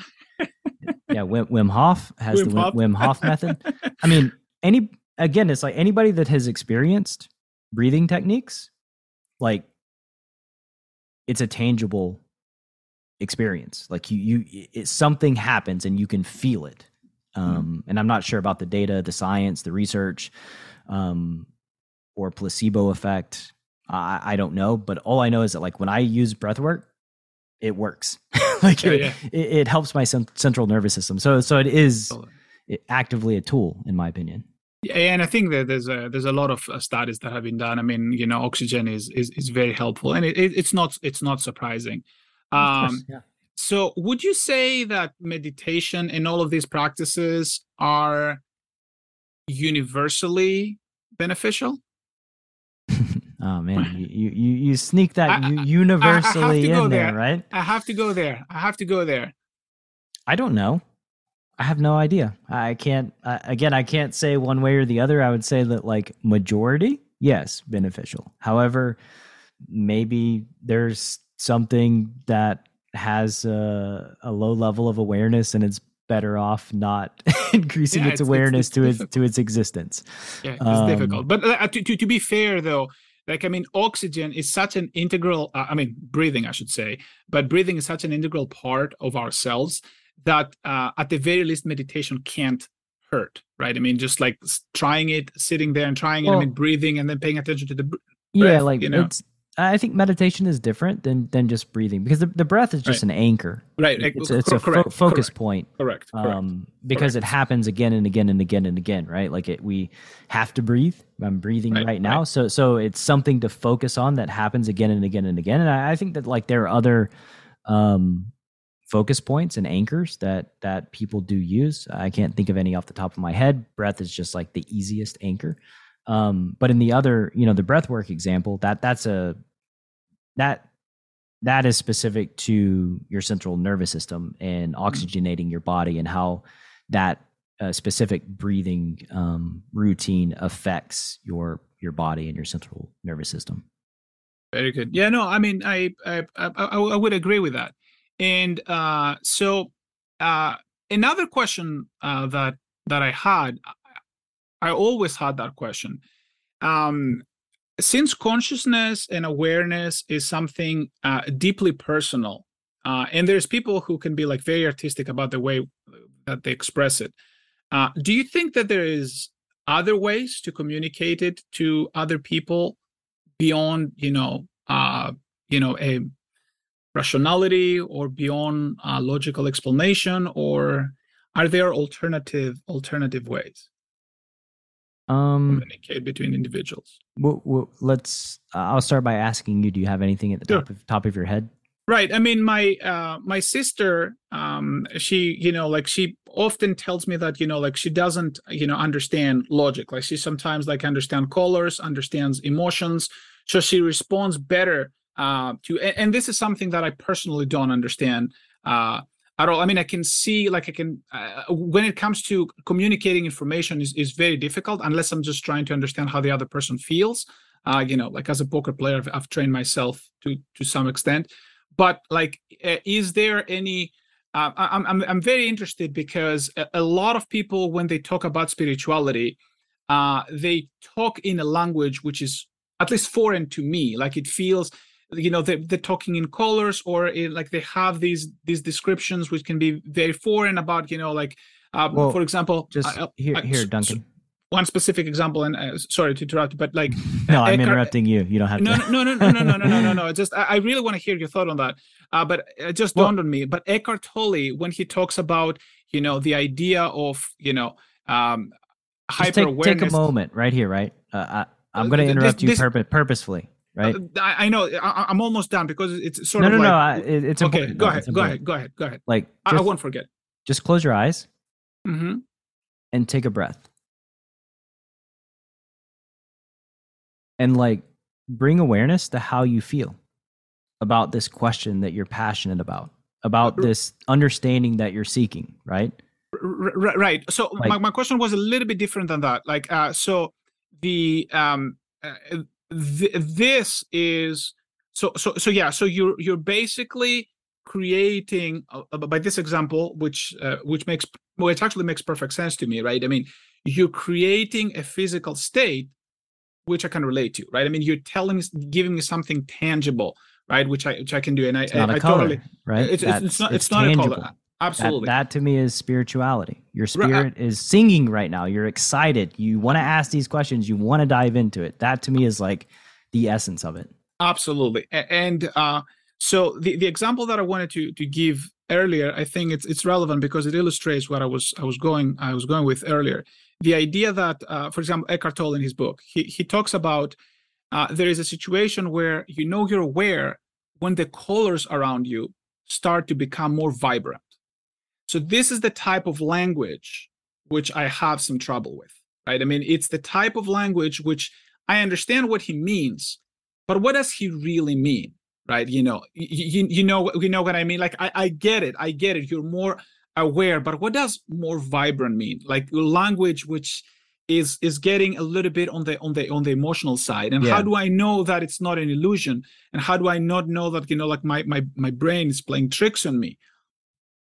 Yeah, Wim Hof has the Wim Hof method. I mean, it's like anybody that has experienced breathing techniques, like it's a tangible experience. Like something happens and you can feel it. And I'm not sure about the data, the science, the research, or placebo effect. I don't know, but all I know is that like when I use breathwork, it works. Like it helps my central nervous system. So it is actively a tool, in my opinion. Yeah, and I think that there's a lot of studies that have been done. I mean, you know, oxygen is very helpful, and it's not surprising. Of course, yeah. So, would you say that meditation and all of these practices are universally beneficial? Oh man, you sneak that universally in there, right? I have to go there. I don't know. I have no idea. I can't say one way or the other. I would say that like majority, yes, beneficial. However, maybe there's something that has a low level of awareness, and it's better off not increasing its awareness to its existence. Yeah, it's difficult. But to be fair though, like, I mean, oxygen is such an integral, breathing, I should say, but breathing is such an integral part of ourselves that at the very least meditation can't hurt, right? I mean, just like trying it, sitting there and trying it, breathing and then paying attention to the breath. Yeah, like, you know? I think meditation is different than just breathing, because the breath is just an anchor. Right. It's a focus point. Correct. Because it happens again and again and again and again, right? Like we have to breathe. I'm breathing right now. Right. So it's something to focus on that happens again and again and again. And I think that like there are other focus points and anchors that people do use. I can't think of any off the top of my head. Breath is just like the easiest anchor. But in the other, you know, the breathwork example, that is specific to your central nervous system and oxygenating your body, and how that specific breathing routine affects your body and your central nervous system. Very good. Yeah, no, I mean, I would agree with that. And so another question that I had. I always had that question. Since consciousness and awareness is something deeply personal, and there's people who can be like very artistic about the way that they express it, do you think that there is other ways to communicate it to other people beyond, a rationality or beyond logical explanation, or are there alternative ways? Communicate between individuals. I'll start by asking you, do you have anything at the top of your head? Right. I mean, my sister, she often tells me that, she doesn't, understand logic. Like she sometimes understands colors, understands emotions. So she responds better and this is something that I personally don't understand at all. I mean, I can see when it comes to communicating information is very difficult unless I'm just trying to understand how the other person feels. As a poker player, I've trained myself to some extent. But is there any? I'm very interested because a lot of people, when they talk about spirituality, they talk in a language which is at least foreign to me. Like it feels, they're talking in colors, or they have these descriptions which can be very foreign about, for example, just here, Duncan. One specific example, and sorry to interrupt, but no, I'm interrupting you. You don't have to. No. Just I really want to hear your thought on that. But it just dawned on me. But Eckhart Tolle, when he talks about the idea of hyper awareness, take a moment right here, right? I'm going to interrupt purposefully, right? I know I'm almost done because it's sort of it's okay. Important. Go ahead. I won't forget. Just close your eyes, mm-hmm. and take a breath. And bring awareness to how you feel about this question that you're passionate about this understanding that you're seeking, right? Right. So my question was a little bit different than that. This is so yeah. So you're basically creating by this example, which actually makes perfect sense to me, right? I mean, you're creating a physical state which I can relate to, right? I mean, you're giving me something tangible, right? Which I can do, and it's not a color, totally, right? It's not a color. Absolutely, that to me is spirituality. Your spirit is singing right now. You're excited. You want to ask these questions. You want to dive into it. That to me is the essence of it. Absolutely, and so the example that I wanted to give earlier, I think it's relevant because it illustrates what I was going with earlier. The idea that, for example, Eckhart Tolle in his book, he talks about there is a situation where you're aware when the colors around you start to become more vibrant. So this is the type of language which I have some trouble with, right? I mean, it's the type of language which I understand what he means, but what does he really mean, right? You know what I mean? I get it. You're more aware, but what does more vibrant mean? Language which is getting a little bit on the emotional side. And how do I know that it's not an illusion? And how do I not know that my brain is playing tricks on me?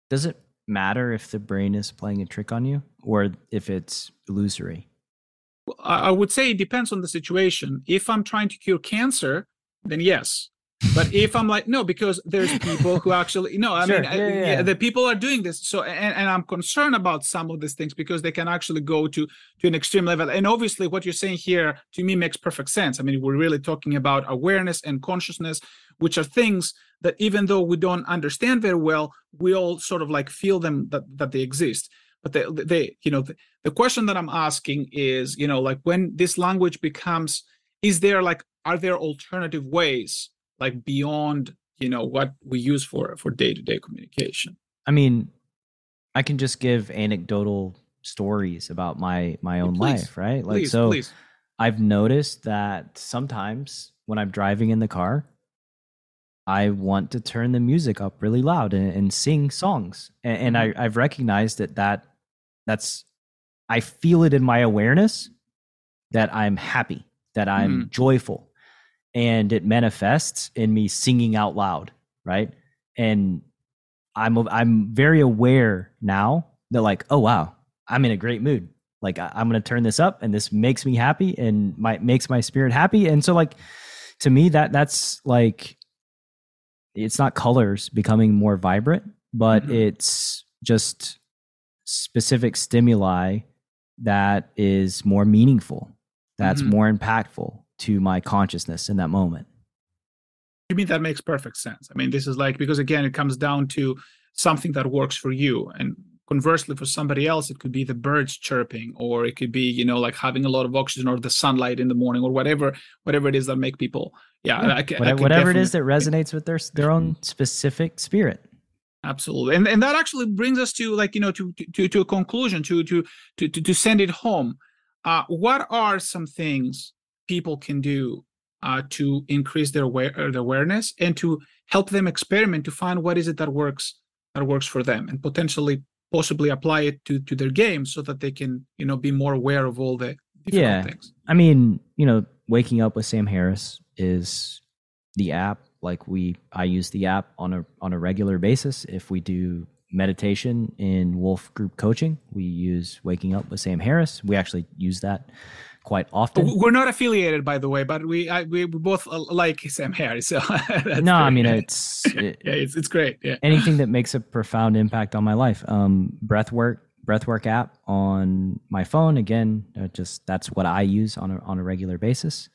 Does it matter if the brain is playing a trick on you or if it's illusory? Well, I would say it depends on the situation. If I'm trying to cure cancer, then yes. But if I'm no, because there's people who actually, the people are doing this. So, and I'm concerned about some of these things because they can actually go to an extreme level. And obviously what you're saying here to me makes perfect sense. I mean, we're really talking about awareness and consciousness, which are things that even though we don't understand very well, we all sort of feel them that they exist. But the question that I'm asking is, when this language becomes, are there alternative ways? Beyond, what we use for day-to-day communication. I mean, I can just give anecdotal stories about my own life, right? Please. I've noticed that sometimes when I'm driving in the car, I want to turn the music up really loud and sing songs. And I've recognized that's, I feel it in my awareness that I'm happy, that I'm joyful. And it manifests in me singing out loud, right? And I'm very aware now that oh, wow, I'm in a great mood. I'm going to turn this up and this makes me happy and makes my spirit happy. And so to me, that's it's not colors becoming more vibrant, but it's just specific stimuli that is more meaningful, that's more impactful to my consciousness in that moment. You mean that makes perfect sense. I mean, this is like, because again, it comes down to something that works for you. And conversely, for somebody else, it could be the birds chirping, or it could be, you know, like having a lot of oxygen, or the sunlight in the morning, or whatever it is that make people. Yeah. Whatever it is that resonates with their own specific spirit. Absolutely. And that actually brings us to, like, you know, to a conclusion, to send it home. What are some things people can do to increase their awareness and to help them experiment to find what is it that works for them, and possibly apply it to their game so that they can, you know, be more aware of all the different things? I mean, you know, Waking Up with Sam Harris is the app. Like I use the app on a regular basis. If we do meditation in Wolf Group Coaching, we use Waking Up with Sam Harris. We actually use that quite often. We're not affiliated, by the way, but we both like Sam Harris. So I mean, it's great. Yeah. Anything that makes a profound impact on my life. Breathwork app on my phone. Again, that's what I use on a regular basis.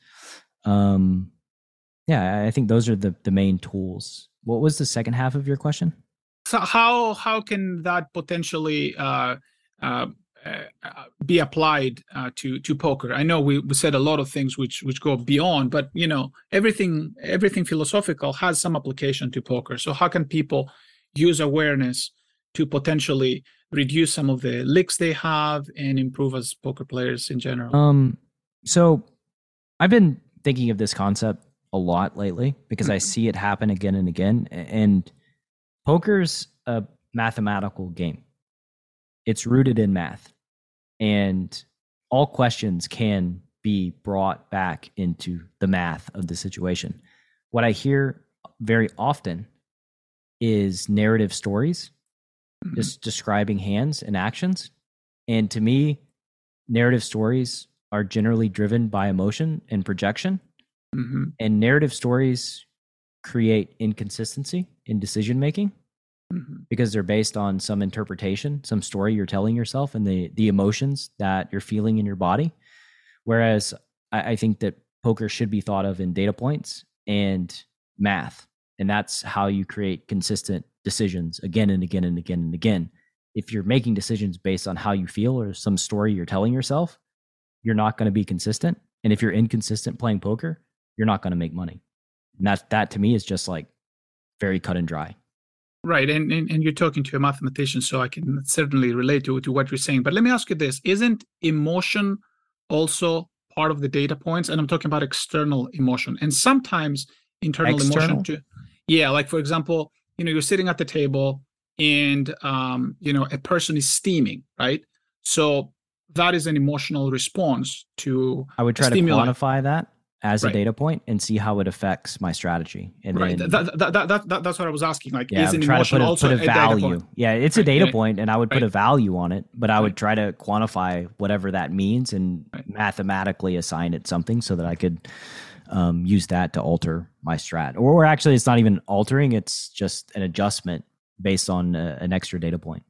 Yeah, I think those are the main tools. What was the second half of your question? So how can that potentially be applied to poker? I know we said a lot of things which go beyond, but you know, everything philosophical has some application to poker. So how can people use awareness to potentially reduce some of the licks they have and improve as poker players in general? So I've been thinking of this concept a lot lately, because I see it happen again and again. And poker's a mathematical game. It's rooted in math, and all questions can be brought back into the math of the situation. What I hear very often is narrative stories, just describing hands and actions. And to me, narrative stories are generally driven by emotion and projection. Mm-hmm. And narrative stories create inconsistency in decision-making, mm-hmm. because they're based on some interpretation, some story you're telling yourself, and the emotions that you're feeling in your body. Whereas I think that poker should be thought of in data points and math. And that's how you create consistent decisions again and again and again and again. If you're making decisions based on how you feel or some story you're telling yourself, you're not going to be consistent. And if you're inconsistent playing poker, you're not going to make money. And that to me is just like very cut and dry. Right. And you're talking to a mathematician, so I can certainly relate to what you're saying. But let me ask you this. Isn't emotion also part of the data points? And I'm talking about external emotion and sometimes internal emotion too. Yeah. Like, for example, you know, you're sitting at the table and, you know, a person is steaming, right? So that is an emotional response to I would try stimuli. To quantify that as a data point and see how it affects my strategy. And then, that's what I was asking. Like, is an emotion also a value? Yeah, it's a data point, and I would put a value on it, but I would try to quantify whatever that means and mathematically assign it something so that I could use that to alter my strat. Or actually, it's not even altering; it's just an adjustment based on an extra data point.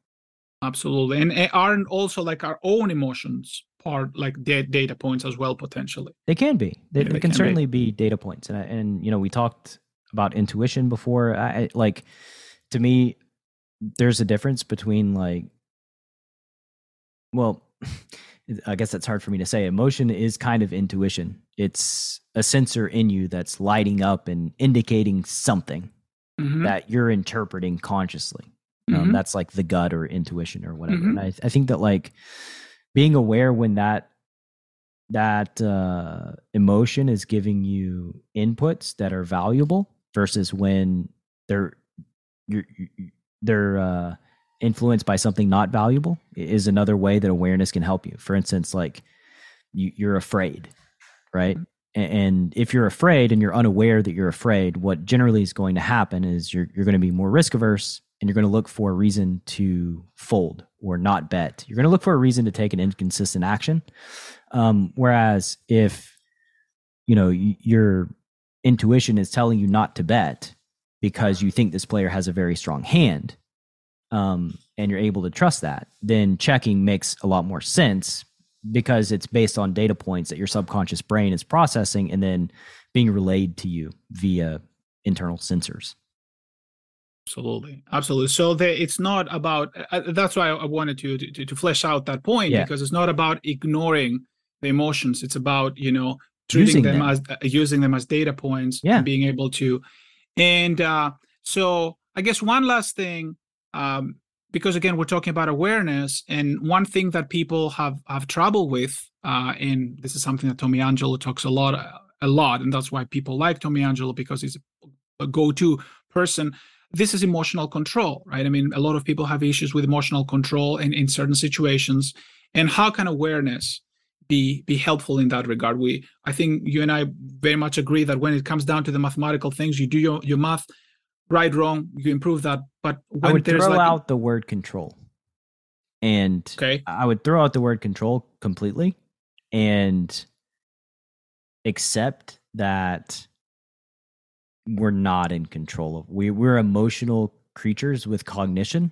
Absolutely. And aren't also like our own emotions part like data points as well, potentially? They can be. They can certainly be data points. And you know, we talked about intuition before. To me, there's a difference between I guess that's hard for me to say. Emotion is kind of intuition. It's a sensor in you that's lighting up and indicating something mm-hmm. that you're interpreting consciously. Mm-hmm. That's like the gut or intuition or whatever. Mm-hmm. And I think that like being aware when that emotion is giving you inputs that are valuable versus when they're influenced by something not valuable is another way that awareness can help you. For instance, like you're afraid, right? Mm-hmm. And if you're afraid and you're unaware that you're afraid, what generally is going to happen is you're going to be more risk averse. And you're going to look for a reason to fold or not bet. You're going to look for a reason to take an inconsistent action. Whereas if, you know, your intuition is telling you not to bet because you think this player has a very strong hand, and you're able to trust that, then checking makes a lot more sense because it's based on data points that your subconscious brain is processing and then being relayed to you via internal sensors. Absolutely. Absolutely. So it's not about, that's why I wanted to flesh out that point, because it's not about ignoring the emotions. It's about, treating them as, using them as data points and being able to. And so I guess one last thing, because again, we're talking about awareness, and one thing that people have trouble with, and this is something that Tommy Angelo talks a lot, and that's why people like Tommy Angelo, because he's a go-to person. This is emotional control, right? I mean, a lot of people have issues with emotional control in certain situations. And how can awareness be helpful in that regard? I think you and I very much agree that when it comes down to the mathematical things, you do your math right, wrong, you improve that. But when I would throw out the word control. And I would throw out the word control completely and accept that we're not in control of. We're emotional creatures with cognition.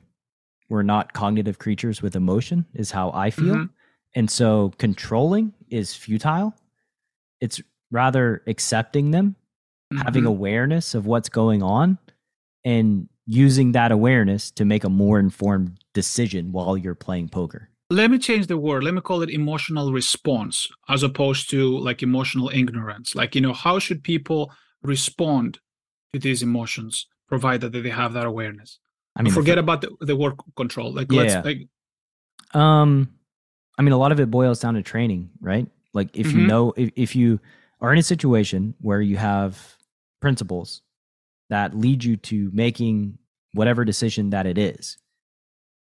We're not cognitive creatures with emotion, is how I feel. Mm-hmm. And so controlling is futile. It's rather accepting them, mm-hmm. having awareness of what's going on, and using that awareness to make a more informed decision while you're playing poker. Let me change the word. Let me call it emotional response, as opposed to like emotional ignorance. Like, how should people respond to these emotions, provided that they have that awareness? I mean, forget about the word control. Like, I mean, a lot of it boils down to training, right? Like, if mm-hmm. If you are in a situation where you have principles that lead you to making whatever decision that it is,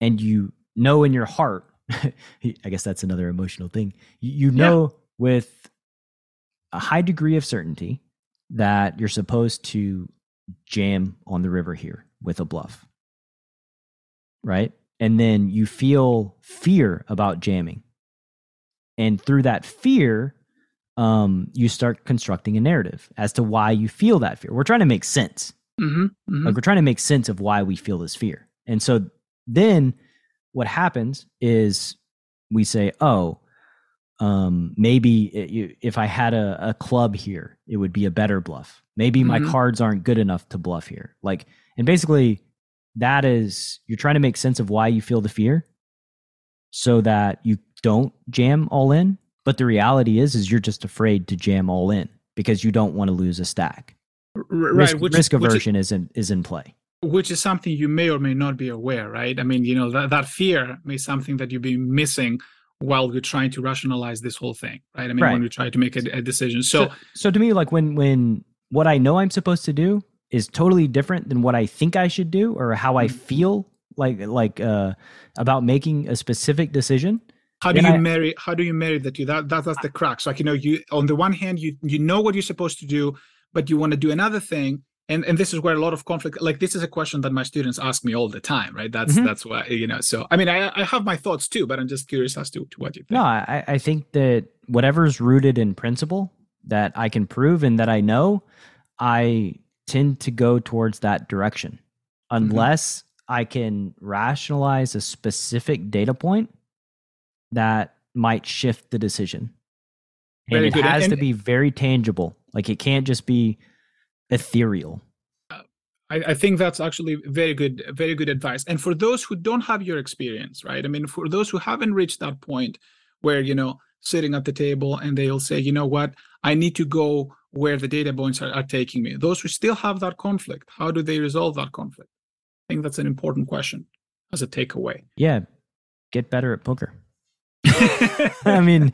and in your heart, I guess that's another emotional thing. With a high degree of certainty that you're supposed to jam on the river here with a bluff, right? And then you feel fear about jamming. And through that fear, you start constructing a narrative as to why you feel that fear. We're trying to make sense. Mm-hmm, mm-hmm. Like, we're trying to make sense of why we feel this fear. And so then what happens is we say, if I had a club here, it would be a better bluff. Maybe mm-hmm. my cards aren't good enough to bluff here. Like, and basically that is, you're trying to make sense of why you feel the fear so that you don't jam all in. But the reality is you're just afraid to jam all in because you don't want to lose a stack. Right. Risk aversion is in play. Which is something you may or may not be aware, right? I mean, that fear may be something that you've been missing while you're trying to rationalize this whole thing, right? I mean, when you try to make a decision. So to me, like when what I know I'm supposed to do is totally different than what I think I should do or how I feel like about making a specific decision. How do you marry the two? That's the crux. Like, you on the one hand, you know what you're supposed to do, but you want to do another thing. And this is where a lot of conflict, like this is a question that my students ask me all the time, right? That's why, so, I mean, I have my thoughts too, but I'm just curious as to what you think. No, I think that whatever's rooted in principle that I can prove and that I know, I tend to go towards that direction. Unless mm-hmm. I can rationalize a specific data point that might shift the decision. Very and it good. Has and, to be very tangible. Like, it can't just be ethereal. I think that's actually very good advice. And for those who don't have your experience, right? I mean, for those who haven't reached that point where, sitting at the table and they'll say, you know what, I need to go where the data points are taking me. Those who still have that conflict, how do they resolve that conflict? I think that's an important question as a takeaway. Yeah. Get better at poker. I mean,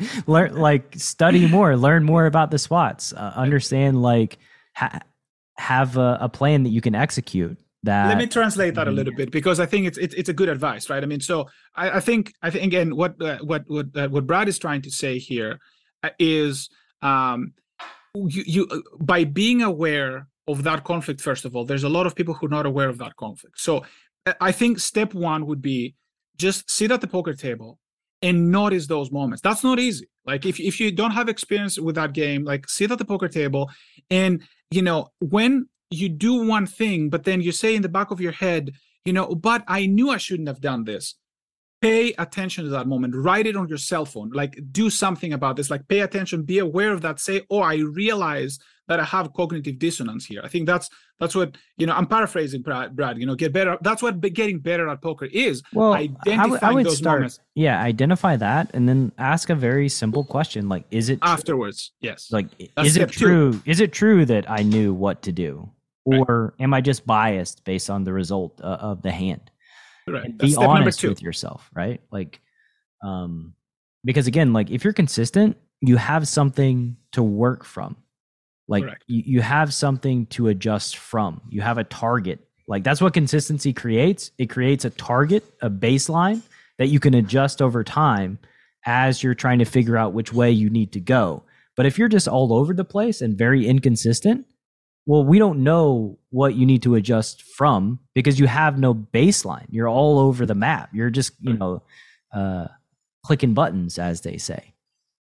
study more, learn more about the spots, understand, have a plan that you can execute. That let me translate that a little bit, because I think it's a good advice, right? I mean, so I think again, what Brad is trying to say here is you by being aware of that conflict. First of all, there's a lot of people who are not aware of that conflict. So I think step one would be just sit at the poker table and notice those moments. That's not easy. Like, if you don't have experience with that game, like, sit at the poker table and, when you do one thing, but then you say in the back of your head, but I knew I shouldn't have done this. Pay attention to that moment. Write it on your cell phone. Like, do something about this. Like, pay attention. Be aware of that. Say, oh, I realize that I have cognitive dissonance here. I think that's what, you know, I'm paraphrasing Brad, you know, get better. That's what getting better at poker is. Well, I would start, yeah, identify that and then ask a very simple question. Like, is it afterwards? Yes. Like, is it true? Is it true that I knew what to do? Or am I just biased based on the result of the hand? Right. Be honest with yourself, right? Like, because again, like if you're consistent, you have something to work from. Like you have something to adjust from. You have a target. Like that's what consistency creates. It creates a target, a baseline that you can adjust over time as you're trying to figure out which way you need to go. But if you're just all over the place and very inconsistent, well, we don't know what you need to adjust from because you have no baseline. You're all over the map. You're just, you know, clicking buttons, as they say.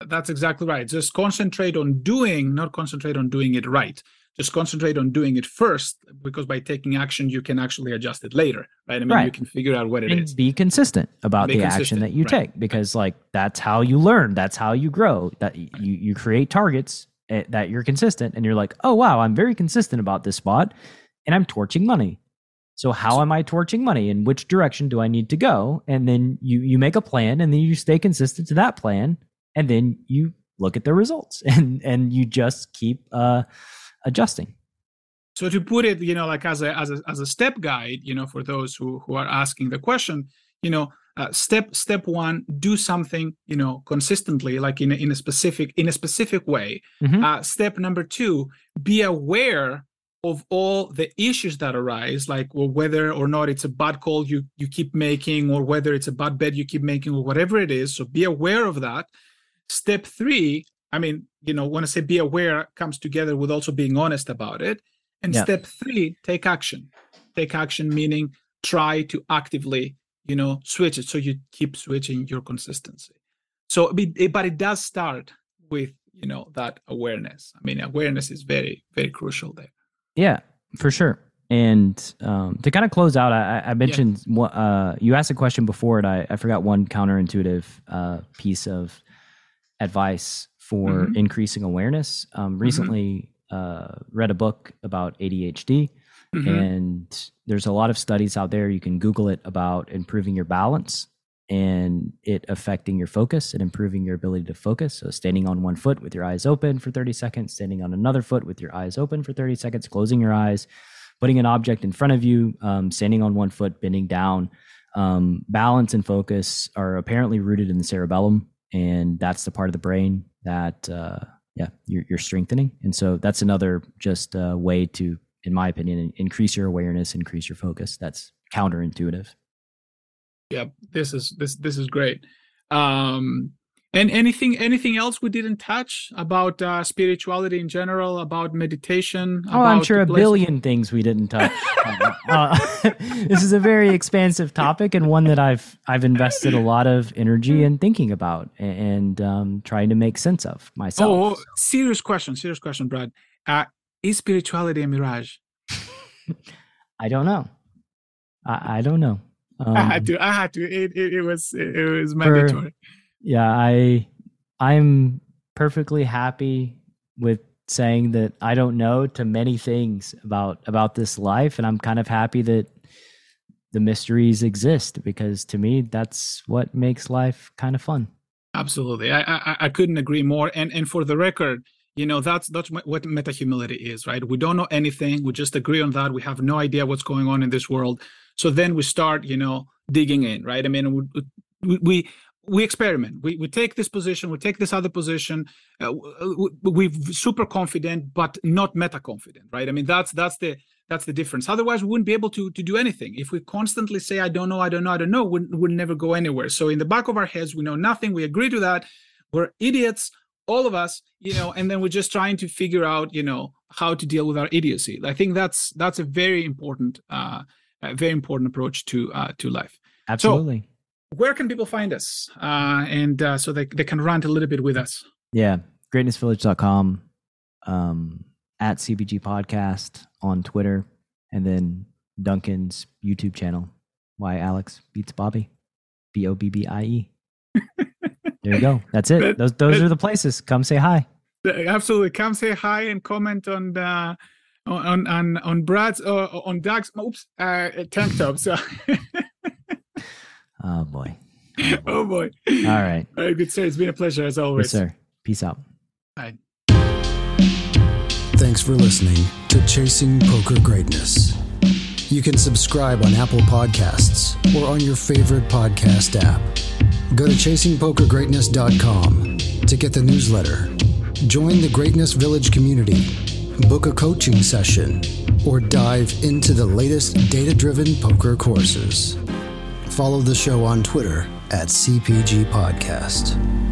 That's exactly right. Just concentrate on doing, not concentrate on doing it right. Just concentrate on doing it first, because by taking action, you can actually adjust it later, right? I mean, you can figure out what it is. Be consistent about the action that you take, because like that's how you learn. That's how you grow. That you create targets that you're consistent, and you're like, oh wow, I'm very consistent about this spot, and I'm torching money. So how am I torching money? In which direction do I need to go? And then you make a plan, and then you stay consistent to that plan. And then you look at the results and you just keep adjusting. So to put it, you know, like as a step guide, you know, for those who are asking the question, you know, step one, do something, you know, consistently, like in a specific way. Mm-hmm. Step number two, be aware of all the issues that arise, like well, whether or not it's a bad call you keep making, or whether it's a bad bet you keep making, or whatever it is. So be aware of that. Step three, I mean, you know, when I say be aware, comes together with also being honest about it. And Step three, take action. Take action, meaning try to actively, you know, switch it. So you keep switching your consistency. So, but it does start with, you know, that awareness. I mean, awareness is very, very crucial there. Yeah, for sure. And to kind of close out, I mentioned, you asked a question before, and I forgot one counterintuitive piece of advice for increasing awareness. Recently read a book about ADHD, and there's a lot of studies out there. You can Google it about improving your balance and it affecting your focus and improving your ability to focus. So standing on one foot with your eyes open for 30 seconds, standing on another foot with your eyes open for 30 seconds, closing your eyes, putting an object in front of you, standing on one foot, bending down. Balance and focus are apparently rooted in the cerebellum. And that's the part of the brain that, you're strengthening. And so that's another just way to, in my opinion, increase your awareness, increase your focus. That's counterintuitive. Yeah, this is great. And anything else we didn't touch about spirituality in general, about meditation? Oh, I'm sure a billion things we didn't touch. This is a very expansive topic and one that I've invested a lot of energy in thinking about and trying to make sense of myself. Oh, serious question, Brad. Is spirituality a mirage? I don't know. I had to. It was mandatory. Yeah, I'm perfectly happy with saying that I don't know too many things about this life, and I'm kind of happy that the mysteries exist, because to me that's what makes life kind of fun. Absolutely. I couldn't agree more. And for the record, you know, that's what meta-humility is, right? We don't know anything, we just agree on that. We have no idea what's going on in this world. So then we start, you know, digging in, right? I mean, we experiment. We take this position. We take this other position. We're super confident, but not meta confident, right? I mean, that's the difference. Otherwise, we wouldn't be able to do anything. If we constantly say, "I don't know," we'll never go anywhere. So in the back of our heads, we know nothing. We agree to that. We're idiots, all of us, you know. And then we're just trying to figure out, you know, how to deal with our idiocy. I think that's a very important approach to life. Absolutely. So, where can people find us? So they can rant a little bit with us. Yeah. GreatnessVillage.com, at CBG Podcast on Twitter, and then Duncan's YouTube channel, Why Alex Beats Bobby. BOBBIE. There you go. That's it. Those are the places. Come say hi. Absolutely. Come say hi and comment on the on Brad's on Doug's tank top. So. Oh boy. Oh boy. Oh boy. All right. All right, good sir. It's been a pleasure as always. Yes, sir. Peace out. Bye. Thanks for listening to Chasing Poker Greatness. You can subscribe on Apple Podcasts or on your favorite podcast app. Go to ChasingPokerGreatness.com to get the newsletter. Join the Greatness Village community, book a coaching session, or dive into the latest data-driven poker courses. Follow the show on Twitter @CPG Podcast.